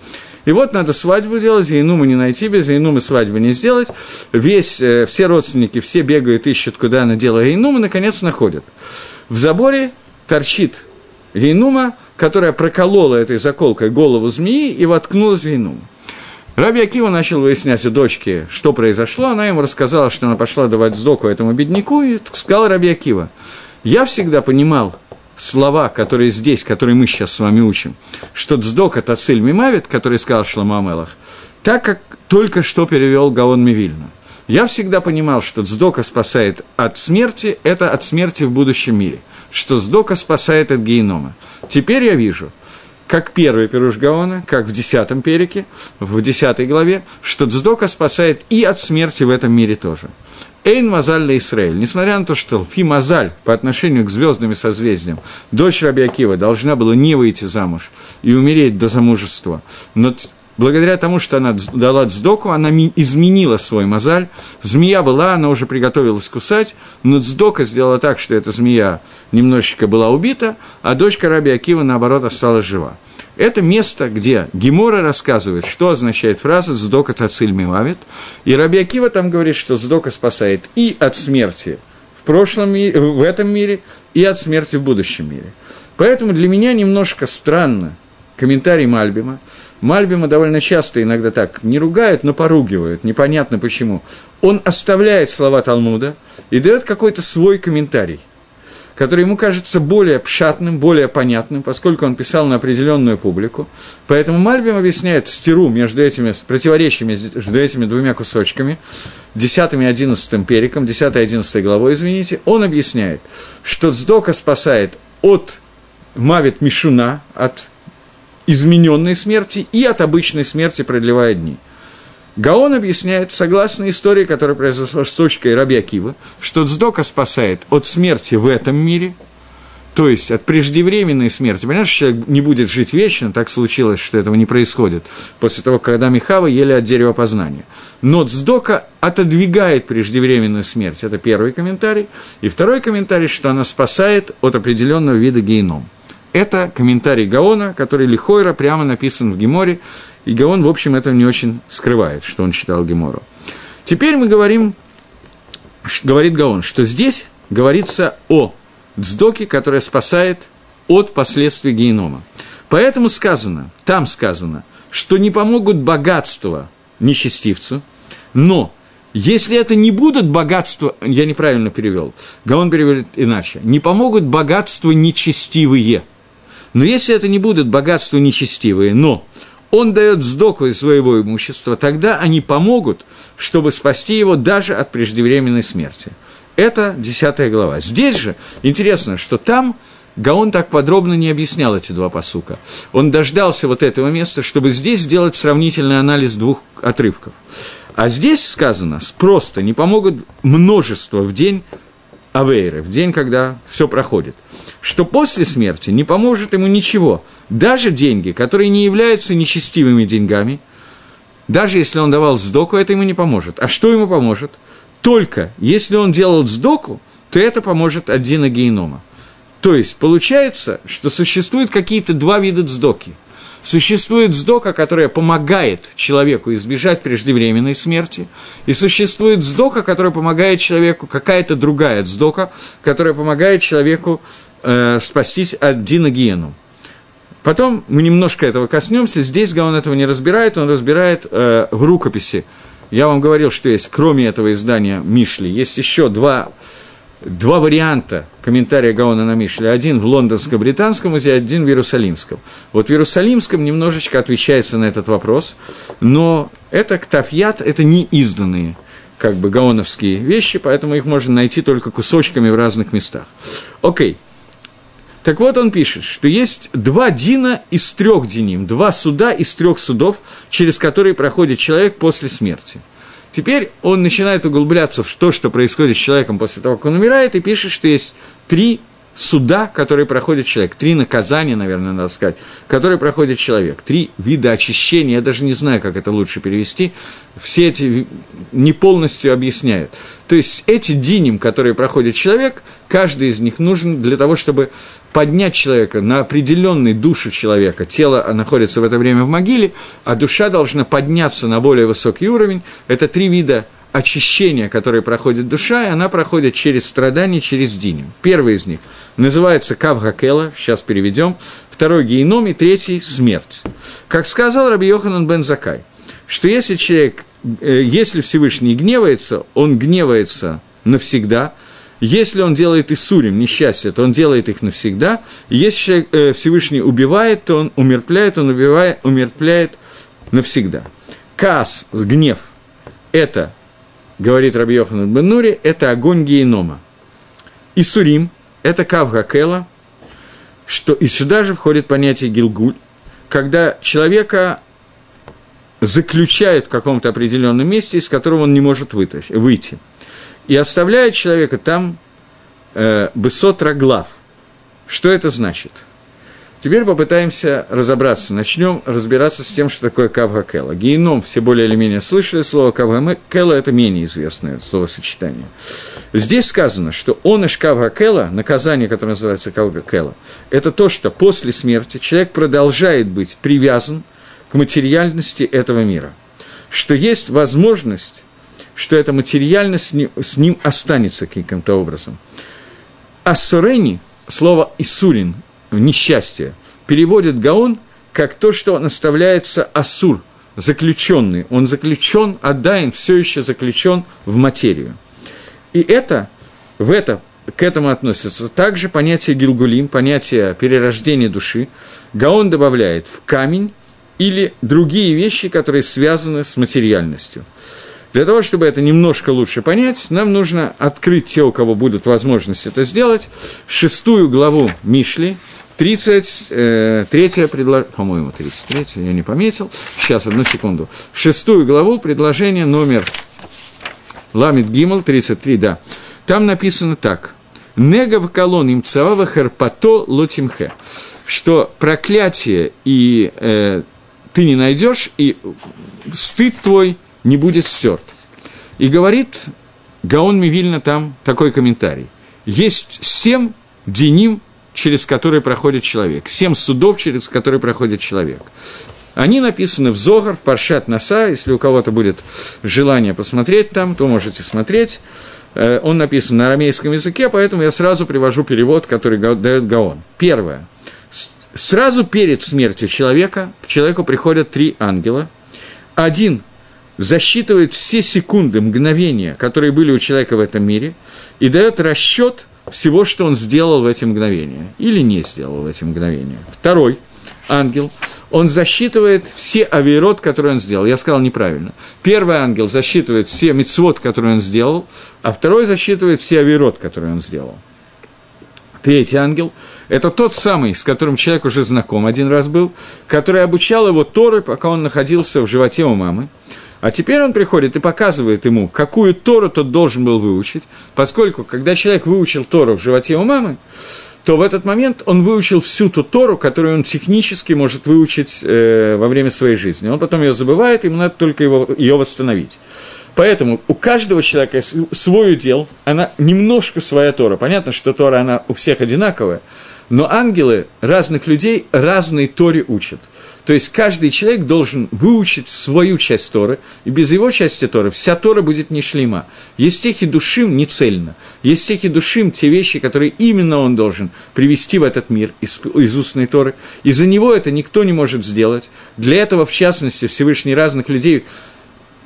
И вот надо свадьбу делать, гейнума не найти, без гейнума свадьбы не сделать. Все родственники, все бегают, ищут, куда она делала гейнума, наконец находят. В заборе торчит гейнума, которая проколола этой заколкой голову змеи и воткнулась в гейнуму. Рабби Акива начал выяснять у дочки, что произошло. Она ему рассказала, что она пошла давать сдоку этому бедняку, и сказала Рабби Акива: «Я всегда понимал слова, которые здесь, которые мы сейчас с вами учим, что Цдака тациль мимавит, который сказал Шломо Мелах, так как только что перевел Гаон ми-Вильна. Я всегда понимал, что Цдака спасает от смерти, это от смерти в будущем мире, что Цдака спасает от генома. Теперь я вижу, как первый пируш Гаона, как в 10 перике, в 10 главе, что Цдака спасает и от смерти в этом мире тоже». Эйн Мазаль ле Исраэль. Несмотря на то, что Фи Мазаль по отношению к звездным и созвездиям, дочь Рабби Акива должна была не выйти замуж и умереть до замужества, но благодаря тому, что она дала цдаку, она изменила свой мазаль. Змея была, она уже приготовилась кусать, но цдака сделала так, что эта змея немножечко была убита, а дочка Рабби Акива, наоборот, осталась жива. Это место, где Гемора рассказывает, что означает фраза «Цдака тациль мимавит», и Рабби Акива там говорит, что цдака спасает и от смерти в этом мире, и от смерти в будущем мире. Поэтому для меня немножко странно комментарий Мальбима. Мальбима довольно часто иногда так не ругают, но поругивают, непонятно почему. Он оставляет слова Талмуда и дает какой-то свой комментарий, который ему кажется более пшатным, более понятным, поскольку он писал на определенную публику. Поэтому Мальбим объясняет стиру между этими противоречиями, между этими двумя кусочками, 10 и 11 периком, 10 и 11 главой, извините, он объясняет, что Цдака спасает от Мавит Мишуна, от измененной смерти и от обычной смерти, продлевая дни. Гаон объясняет, согласно истории, которая произошла с дочкой Рабби Акива, что Цдака спасает от смерти в этом мире, то есть от преждевременной смерти. Понятно, что человек не будет жить вечно, так случилось, что этого не происходит, после того, когда Адам и Хава ели от дерева познания. Но Цдака отодвигает преждевременную смерть. Это первый комментарий. И второй комментарий, что она спасает от определенного вида генома. Это комментарий Гаона, который Лихойра прямо написан в Геморе, и Гаон, в общем, это не очень скрывает, что он читал Гемору. Теперь мы говорит Гаон, что здесь говорится о Цдаке, которая спасает от последствий генома. Поэтому сказано, что не помогут богатства нечестивцу, но если это не будут богатства, я неправильно перевел, Гаон переводит иначе, не помогут богатства нечестивые. Но если это не будут богатства нечестивые, но он дает цдаку из своего имущества, тогда они помогут, чтобы спасти его даже от преждевременной смерти. Это 10 глава. Здесь же интересно, что там Гаон так подробно не объяснял эти два пасука. Он дождался вот этого места, чтобы здесь сделать сравнительный анализ двух отрывков. А здесь сказано, просто не помогут множество в день авейры, в день, когда все проходит, что после смерти не поможет ему ничего, даже деньги, которые не являются нечестивыми деньгами, даже если он давал цдаку, это ему не поможет. А что ему поможет? Только если он делал цдаку, то это поможет от дина генома. То есть, получается, что существуют какие-то два вида цдоки. Существует цдока, которая помогает человеку избежать преждевременной смерти, и существует цдока, которая помогает человеку, какая-то другая цдока, которая помогает человеку спастись от дина генома. Потом мы немножко этого коснемся. Здесь Гаон этого не разбирает, он разбирает в рукописи. Я вам говорил, что есть, кроме этого издания Мишли, есть еще два варианта комментария Гаона на Мишли. Один в Лондонско-британском музее, один в Иерусалимском. Вот в Иерусалимском немножечко отвечается на этот вопрос, но это ктафьят, это не изданные как бы гаоновские вещи, поэтому их можно найти только кусочками в разных местах. Окей. Так вот, он пишет, что есть два дина из трех диним, два суда из трех судов, через которые проходит человек после смерти. Теперь он начинает углубляться в то, что происходит с человеком после того, как он умирает, и пишет, что есть три суда, которые проходит человек, три наказания, наверное, надо сказать, которые проходит человек, три вида очищения, я даже не знаю, как это лучше перевести, все эти не полностью объясняют. То есть эти диним, которые проходит человек, каждый из них нужен для того, чтобы поднять человека на определенную душу человека. Тело находится в это время в могиле, а душа должна подняться на более высокий уровень. Это три вида очищение, которое проходит душа, и она проходит через страдания, через диню. Первый из них называется Кавгакела, сейчас переведем. Второй – геном, и третий – смерть. Как сказал Рабби Йоханан бен Закай, что если человек, если Всевышний гневается, он гневается навсегда. Если он делает иссурим, несчастье, то он делает их навсегда. Если человек, Всевышний убивает, то он умертвляет навсегда. Каас, гнев, это говорит Рабби Йоханан бен Нури, это огонь генома. Иссурим – это кавгакела, что и сюда же входит понятие гилгуль, когда человека заключают в каком-то определенном месте, из которого он не может выйти, и оставляют человека там бысот раглав. Что это значит? Теперь попытаемся разобраться, начнем разбираться с тем, что такое кавгакела. Геном все более или менее слышали, слово кавгакела – это менее известное словосочетание. Здесь сказано, что оныш кавгакела, наказание, которое называется кавгакела, это то, что после смерти человек продолжает быть привязан к материальности этого мира, что есть возможность, что эта материальность с ним останется каким-то образом. Ассурени, слово «иссурин», несчастье, переводит Гаон как то, что он оставляется асур, заключенный. Он заключен, адаин все еще заключен в материю. И к этому относится также понятие гилгулим, понятие перерождения души. Гаон добавляет в камень или другие вещи, которые связаны с материальностью. Для того, чтобы это немножко лучше понять, нам нужно открыть, те, у кого будут возможности это сделать, 6 главу Мишли, 33-е предложение, по-моему, 33-е, я не пометил, сейчас, одну секунду, 6 главу, предложение номер Ламид Гимл, 33, да, там написано так, «Негав колон им цавава херпато лотимхе», что проклятие и ты не найдешь, и стыд твой не будет стерт. И говорит Гаон ми-Вильна там такой комментарий. Есть 7 диним, через которые проходит человек. 7 судов, через которые проходит человек. Они написаны в Зогар, в Паршат Наса. Если у кого-то будет желание посмотреть там, то можете смотреть. Он написан на арамейском языке, поэтому я сразу привожу перевод, который дает Гаон. Первое. Сразу перед смертью человека к человеку приходят 3 ангела. Один засчитывает все секунды, мгновения, которые были у человека в этом мире, и дает расчет всего, что он сделал в эти мгновения, или не сделал в эти мгновения. Второй ангел, он засчитывает все авейрот, которые он сделал. Я сказал неправильно. Первый ангел засчитывает все мицвот, которые он сделал, а второй засчитывает все авейрот, которые он сделал. Третий ангел – это тот самый, с которым человек уже знаком один раз был, который обучал его Торы, пока он находился в животе у мамы. А теперь он приходит и показывает ему, какую Тору тот должен был выучить, поскольку, когда человек выучил Тору в животе у мамы, то в этот момент он выучил всю ту Тору, которую он технически может выучить во время своей жизни. Он потом ее забывает, ему надо только ее восстановить. Поэтому у каждого человека свой удел, она немножко своя Тора. Понятно, что Тора, она у всех одинаковая, но ангелы разных людей разной Торе учат. То есть каждый человек должен выучить свою часть Торы, и без его части Торы вся Тора будет не шлема. Естехи душим не цельно. Естехи душим те вещи, которые именно он должен привести в этот мир из устной Торы. И за него это никто не может сделать. Для этого, в частности, Всевышний разных людей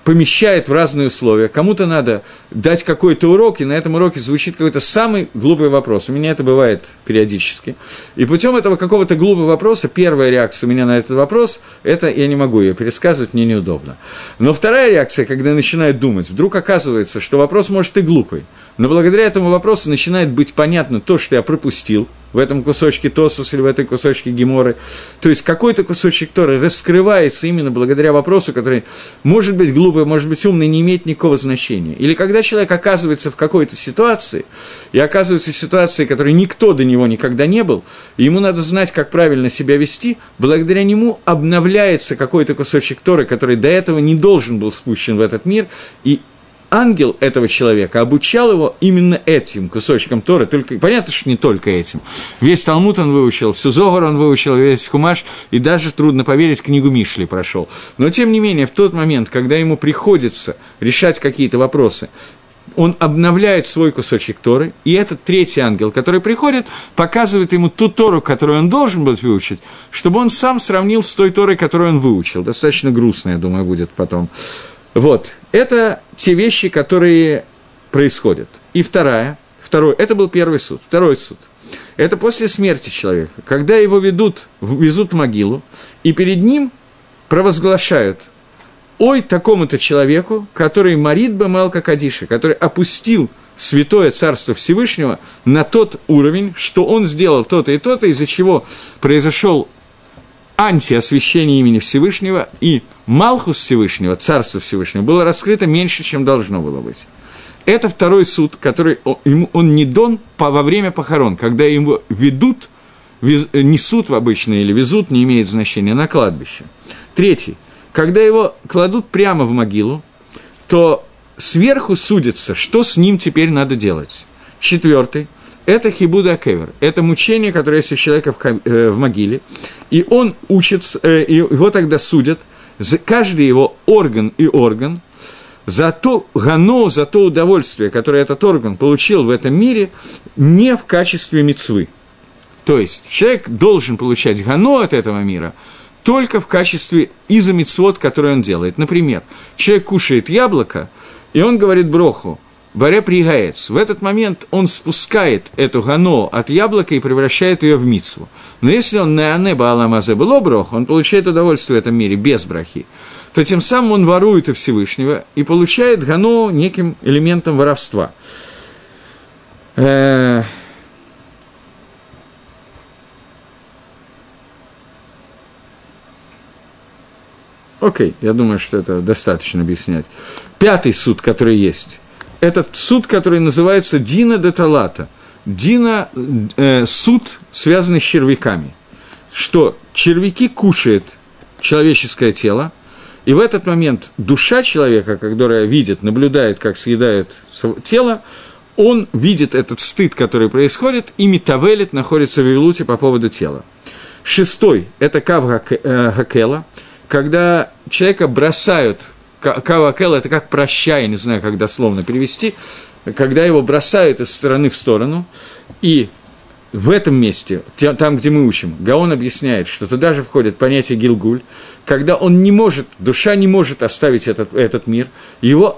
помещает в разные условия. Кому-то надо дать какой-то урок, и на этом уроке звучит какой-то самый глупый вопрос. У меня это бывает периодически. И путем этого какого-то глупого вопроса, первая реакция у меня на этот вопрос, это я не могу ее пересказывать, мне неудобно. Но вторая реакция, когда я начинаю думать, вдруг оказывается, что вопрос может и глупый, но благодаря этому вопросу начинает быть понятно то, что я пропустил в этом кусочке Тосус или в этой кусочке Геморы. То есть какой-то кусочек Торы раскрывается именно благодаря вопросу, который может быть глупый, может быть умный, не имеет никакого значения. Или когда человек оказывается в какой-то ситуации, и оказывается в ситуации, в которой никто до него никогда не был, и ему надо знать, как правильно себя вести, благодаря нему обновляется какой-то кусочек Торы, который до этого не должен был спущен в этот мир, и ангел этого человека обучал его именно этим кусочком Торы, только, понятно, что не только этим. Весь Талмуд он выучил, всю Зогар он выучил, весь Хумаш, и даже, трудно поверить, книгу Мишли прошел. Но, тем не менее, в тот момент, когда ему приходится решать какие-то вопросы, он обновляет свой кусочек Торы, и этот третий ангел, который приходит, показывает ему ту Тору, которую он должен был выучить, чтобы он сам сравнил с той Торой, которую он выучил. Достаточно грустно, я думаю, будет потом. Вот, это те вещи, которые происходят. И второй, это был первый суд, второй суд. Это после смерти человека, когда его везут в могилу, и перед ним провозглашают: «Ой, такому-то человеку, который морит бы Малка Кадиша, который опустил Святое Царство Всевышнего на тот уровень, что он сделал то-то и то-то, из-за чего произошел антиосвящение имени Всевышнего, и Малхус Всевышнего, Царство Всевышнего, было раскрыто меньше, чем должно было быть». Это второй суд, который он не дан во время похорон, когда его ведут, несут в обычное или везут, не имеет значения, на кладбище. Третий, когда его кладут прямо в могилу, то сверху судится, что с ним теперь надо делать. Четвертый. Это хибуда кевер, это мучение, которое есть у человека в могиле, и он учится, его тогда судят за каждый его орган и орган, за то гано, за то удовольствие, которое этот орган получил в этом мире, не в качестве мицвы. То есть человек должен получать гано от этого мира только в качестве из-за мицвот, которые он делает. Например, человек кушает яблоко, и он говорит броху, Баре пригаец. В этот момент он спускает эту гано от яблока и превращает ее в мицву. Но если он неане бааламазе было брох, он получает удовольствие в этом мире без брахи, то тем самым он ворует у Всевышнего и получает гано неким элементом воровства. Окей, я думаю, что это достаточно объяснять. Пятый суд, который есть. Этот суд, который называется Дина де Талата. Дина суд, связанный с червяками. Что червяки кушают человеческое тело, и в этот момент душа человека, которая видит, наблюдает, как съедают тело, он видит этот стыд, который происходит, и метавелит находится в вилуте по поводу тела. Шестой – это кав хакела, когда человека бросают. Кавакел – это как прощай, я не знаю, как дословно перевести, когда его бросают из стороны в сторону, и в этом месте, там, где мы учим, Гаон объясняет, что туда же входит понятие гилгуль, когда он не может, душа не может оставить этот мир, ее,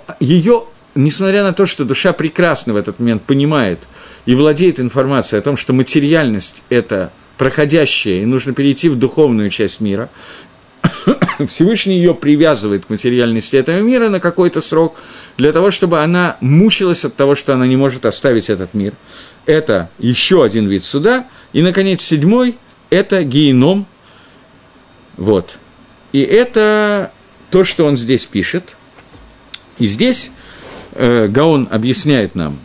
несмотря на то, что душа прекрасно в этот момент понимает и владеет информацией о том, что материальность – это проходящее, и нужно перейти в духовную часть мира – Всевышний ее привязывает к материальности этого мира на какой-то срок, для того, чтобы она мучилась от того, что она не может оставить этот мир. Это еще один вид суда. И, наконец, седьмой – это геном. Вот. И это то, что он здесь пишет. И здесь Гаон объясняет нам,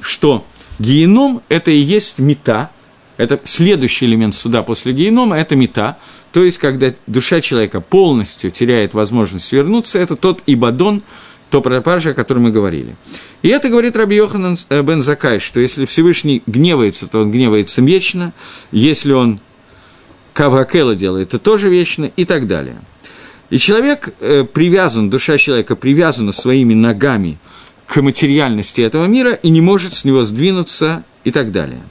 что геном – это и есть мета, Это следующий элемент суда после генома – это мета, то есть, когда душа человека полностью теряет возможность вернуться, это тот ибадон, то пропажа, о которой мы говорили. И это говорит Рабби Йоханан бен Закай, что если Всевышний гневается, то он гневается вечно, если он кавакела делает, то тоже вечно и так далее. И человек привязан, душа человека привязана своими ногами к материальности этого мира и не может с него сдвинуться и так далее.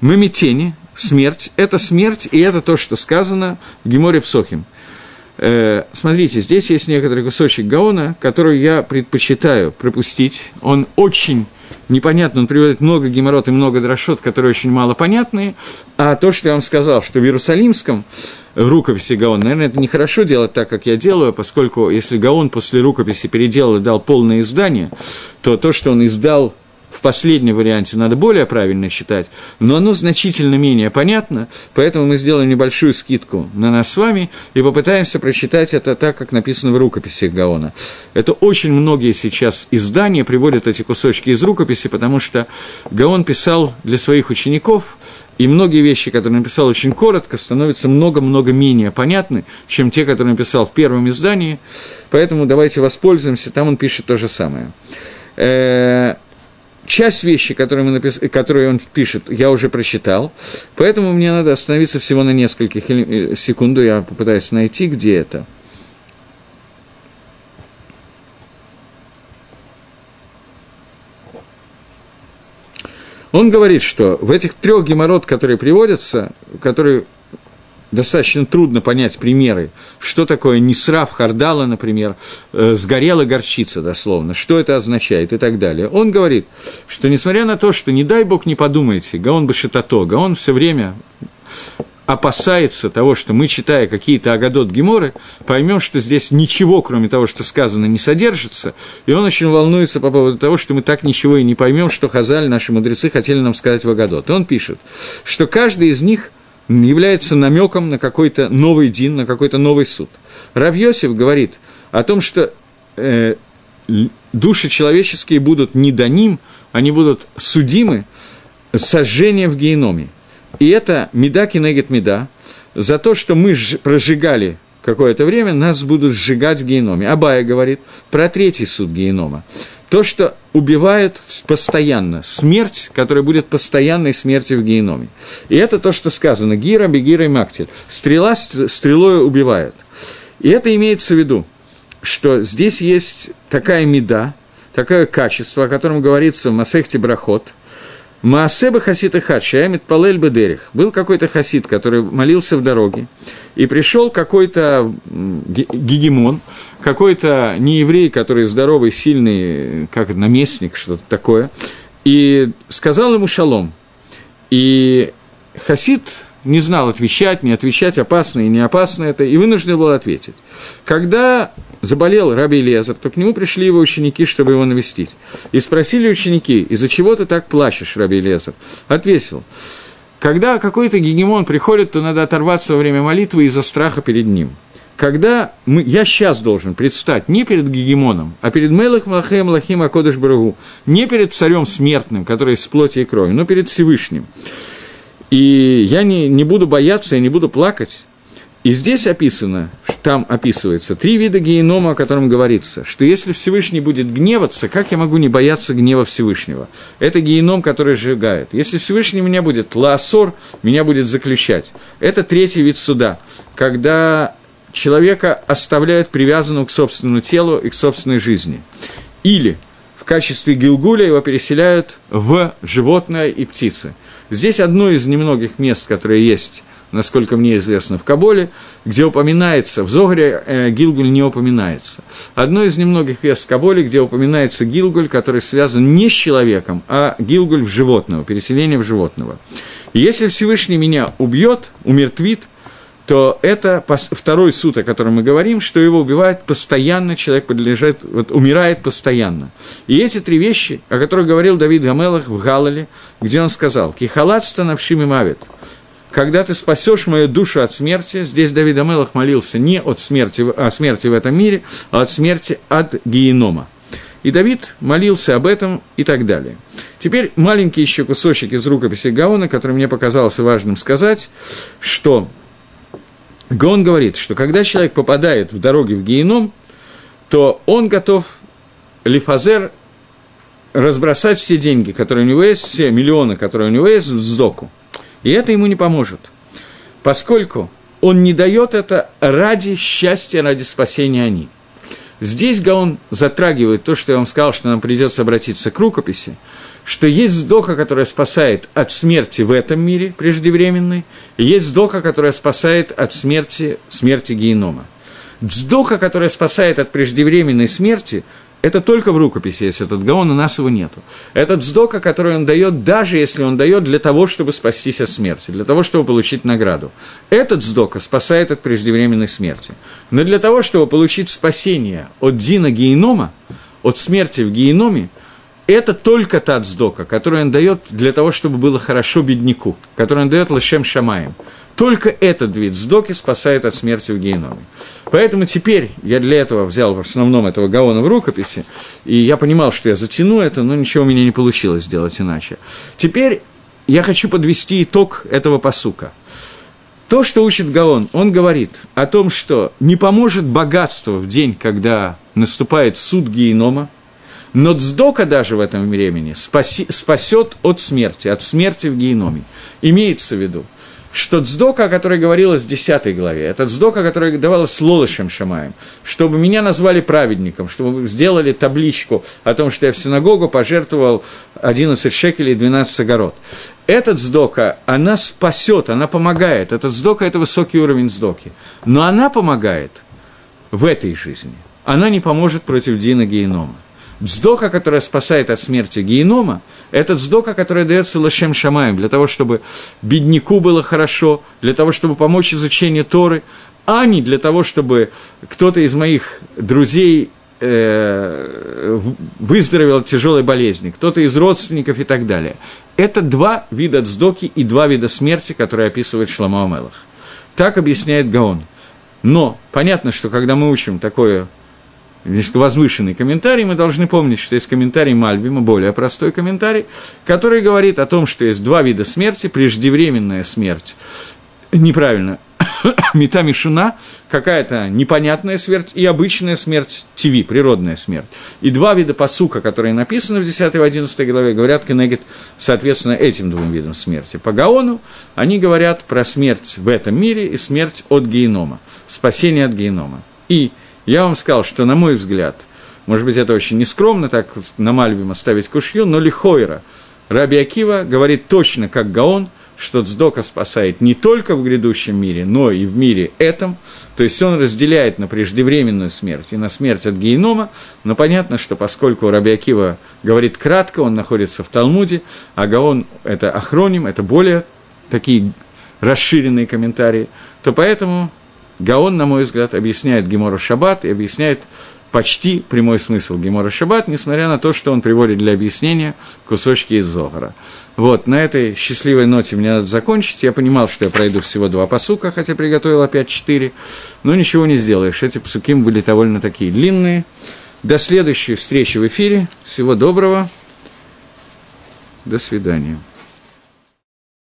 Мамитени, смерть, это смерть, и это то, что сказано в Геморе Псохим. Смотрите, здесь есть некоторый кусочек Гаона, который я предпочитаю пропустить. Он очень непонятный, он приводит много геморрот и много дрошот, которые очень мало понятные. А то, что я вам сказал, что в Иерусалимском рукописи Гаона, наверное, это нехорошо делать так, как я делаю, поскольку если Гаон после рукописи переделал и дал полное издание, то, что он издал, в последнем варианте надо более правильно читать, но оно значительно менее понятно, поэтому мы сделаем небольшую скидку на нас с вами и попытаемся прочитать это так, как написано в рукописи Гаона. Это очень многие сейчас издания приводят эти кусочки из рукописи, потому что Гаон писал для своих учеников, и многие вещи, которые он писал очень коротко, становятся много-много менее понятны, чем те, которые он писал в первом издании, поэтому давайте воспользуемся, там он пишет то же самое. Часть вещей, которые он пишет, я уже прочитал, поэтому мне надо остановиться всего на нескольких секунд, я попытаюсь найти, где это. Он говорит, что в этих трех геморрот, которые приводятся, которые достаточно трудно понять примеры, что такое несрав, хардала, например, сгорела горчица, дословно, что это означает и так далее. Он говорит, что несмотря на то, что, не дай бог, не подумайте, Гаон Башитато, Гаон все время опасается того, что мы, читая какие-то агадот Геморы, поймем, что здесь ничего, кроме того, что сказано, не содержится, и он очень волнуется по поводу того, что мы так ничего и не поймем, что Хазаль, наши мудрецы, хотели нам сказать в агадот. И он пишет, что каждый из них является намеком на какой-то новый дин, на какой-то новый суд. Рав Йосиф говорит о том, что души человеческие будут не даним, они будут судимы сожжением в геноме. И это меда кенегет меда. За то, что мы прожигали какое-то время, нас будут сжигать в геноме. Абая говорит про третий суд генома. То, что убивает постоянно, смерть, которая будет постоянной смертью в геноме. И это то, что сказано, гира, бегира и мактиль. Стрела стрелой убивает. И это имеется в виду, что здесь есть такая меда, такое качество, о котором говорится в Масехте Брахот, Маасеба хасид и хадши, амит палель бедерих. Был какой-то хасид, который молился в дороге, и пришел какой-то гегемон, какой-то нееврей, который здоровый, сильный, как наместник, что-то такое, и сказал ему шалом. И хасид не знал отвечать, не отвечать, опасно и не опасно это, и вынужден был ответить. Когда заболел Рабби Лезар, то к нему пришли его ученики, чтобы его навестить. И спросили ученики, из-за чего ты так плачешь, Рабби Лезар? Ответил, когда какой-то гегемон приходит, то надо оторваться во время молитвы из-за страха перед ним. Когда я сейчас должен предстать не перед гегемоном, а перед Мелах Млахе Млахим Акодыш Барагу, не перед царем смертным, который из плоти и крови, но перед Всевышним. И я не буду бояться, я не буду плакать. И здесь описано, там описывается три вида генома, о котором говорится, что если Всевышний будет гневаться, как я могу не бояться гнева Всевышнего? Это геном, который сжигает. Если Всевышний меня будет лаосор, меня будет заключать. Это третий вид суда, когда человека оставляют привязанным к собственному телу и к собственной жизни. Или в качестве гилгуля его переселяют в животное и птицы. Здесь одно из немногих мест, которые есть, насколько мне известно, в Каболе, где упоминается, в Зогаре Гилгуль не упоминается. Одно из немногих мест в Каболе, где упоминается Гилгуль, который связан не с человеком, а Гилгуль в животного, переселение в животного. И если Всевышний меня убьет, умертвит, то это второй суд, о котором мы говорим, что его убивают постоянно, человек умирает постоянно. И эти три вещи, о которых говорил Давид Гамелах в Галале, где он сказал «Кихалат станавшими мавит», когда ты спасешь мою душу от смерти, здесь Давид Гамелах молился не от смерти, о смерти в этом мире, а от смерти от генома. И Давид молился об этом и так далее. Теперь маленький еще кусочек из рукописи Гаона, который мне показался важным сказать, что Гаон говорит, что когда человек попадает в дороги в гееном, то он готов лифазер разбросать все деньги, которые у него есть, все миллионы, которые у него есть, в сдоку. И это ему не поможет, поскольку он не дает это ради счастья, ради спасения они. Здесь Гаон затрагивает то, что я вам сказал, что нам придется обратиться к рукописи, что есть сдока, которая спасает от смерти в этом мире преждевременной, и есть сдока, которая спасает от смерти генома. Сдока, которая спасает от преждевременной смерти, это только в рукописи есть этот Гаон, у нас его нету. Этот сдока, который он дает, даже если он дает для того, чтобы спастись от смерти, для того, чтобы получить награду. Этот сдока спасает от преждевременной смерти. Но для того, чтобы получить спасение от дина генома, от смерти в геноме, это только та сдока, которую он дает для того, чтобы было хорошо бедняку, которую он дает лешем шамаем. Только этот вид сдоки спасает от смерти в геноме. Поэтому теперь я для этого взял в основном этого Гаона в рукописи, и я понимал, что я затяну это, но ничего у меня не получилось сделать иначе. Теперь я хочу подвести итог этого пасука. То, что учит Гаон, он говорит о том, что не поможет богатство в день, когда наступает суд генома, но цдока даже в этом времени спасет от смерти в геноме. Имеется в виду, что цдока, о которой говорилось в 10 главе, это цдока, которая давалась лолышем шамаем, чтобы меня назвали праведником, чтобы сделали табличку о том, что я в синагогу пожертвовал 11 шекелей и 12 огород. Эта цдока, она спасет, она помогает. Эта цдока – это высокий уровень цдоки. Но она помогает в этой жизни. Она не поможет против дина генома. Цдока, которая спасает от смерти генома, это цдока, которая дается лешем шамаем, для того, чтобы бедняку было хорошо, для того, чтобы помочь изучению Торы, а не для того, чтобы кто-то из моих друзей выздоровел от тяжелой болезни, кто-то из родственников и так далее. Это два вида цдоки и два вида смерти, которые описывает Шломо Мелах. Так объясняет Гаон. Но понятно, что когда мы учим такое возвышенный комментарий, мы должны помнить, что есть комментарий Мальбима, более простой комментарий, который говорит о том, что есть два вида смерти, преждевременная смерть, неправильно, мета мишуна, какая-то непонятная смерть и обычная смерть тиви, природная смерть. И два вида пасука, которые написаны в 10 и 11 главе, говорят кенегет, соответственно, этим двум видам смерти. По Гаону они говорят про смерть в этом мире и смерть от генома, спасение от генома. И я вам сказал, что, на мой взгляд, может быть, это очень нескромно, так на Мальбима ставить кушью, но лихойра Рабби Акива говорит точно, как Гаон, что цдока спасает не только в грядущем мире, но и в мире этом. То есть он разделяет на преждевременную смерть и на смерть от генома, но понятно, что поскольку Рабби Акива говорит кратко, он находится в Талмуде, а Гаон – это ахроним, это более такие расширенные комментарии, то поэтому Гаон, на мой взгляд, объясняет Гемору Шаббат и объясняет почти прямой смысл Гемора Шаббат, несмотря на то, что он приводит для объяснения кусочки из Зохара. Вот, на этой счастливой ноте мне надо закончить. Я понимал, что я пройду всего 2 пасука, хотя приготовил опять 4, но ничего не сделаешь. Эти пасуки были довольно такие длинные. До следующей встречи в эфире. Всего доброго. До свидания.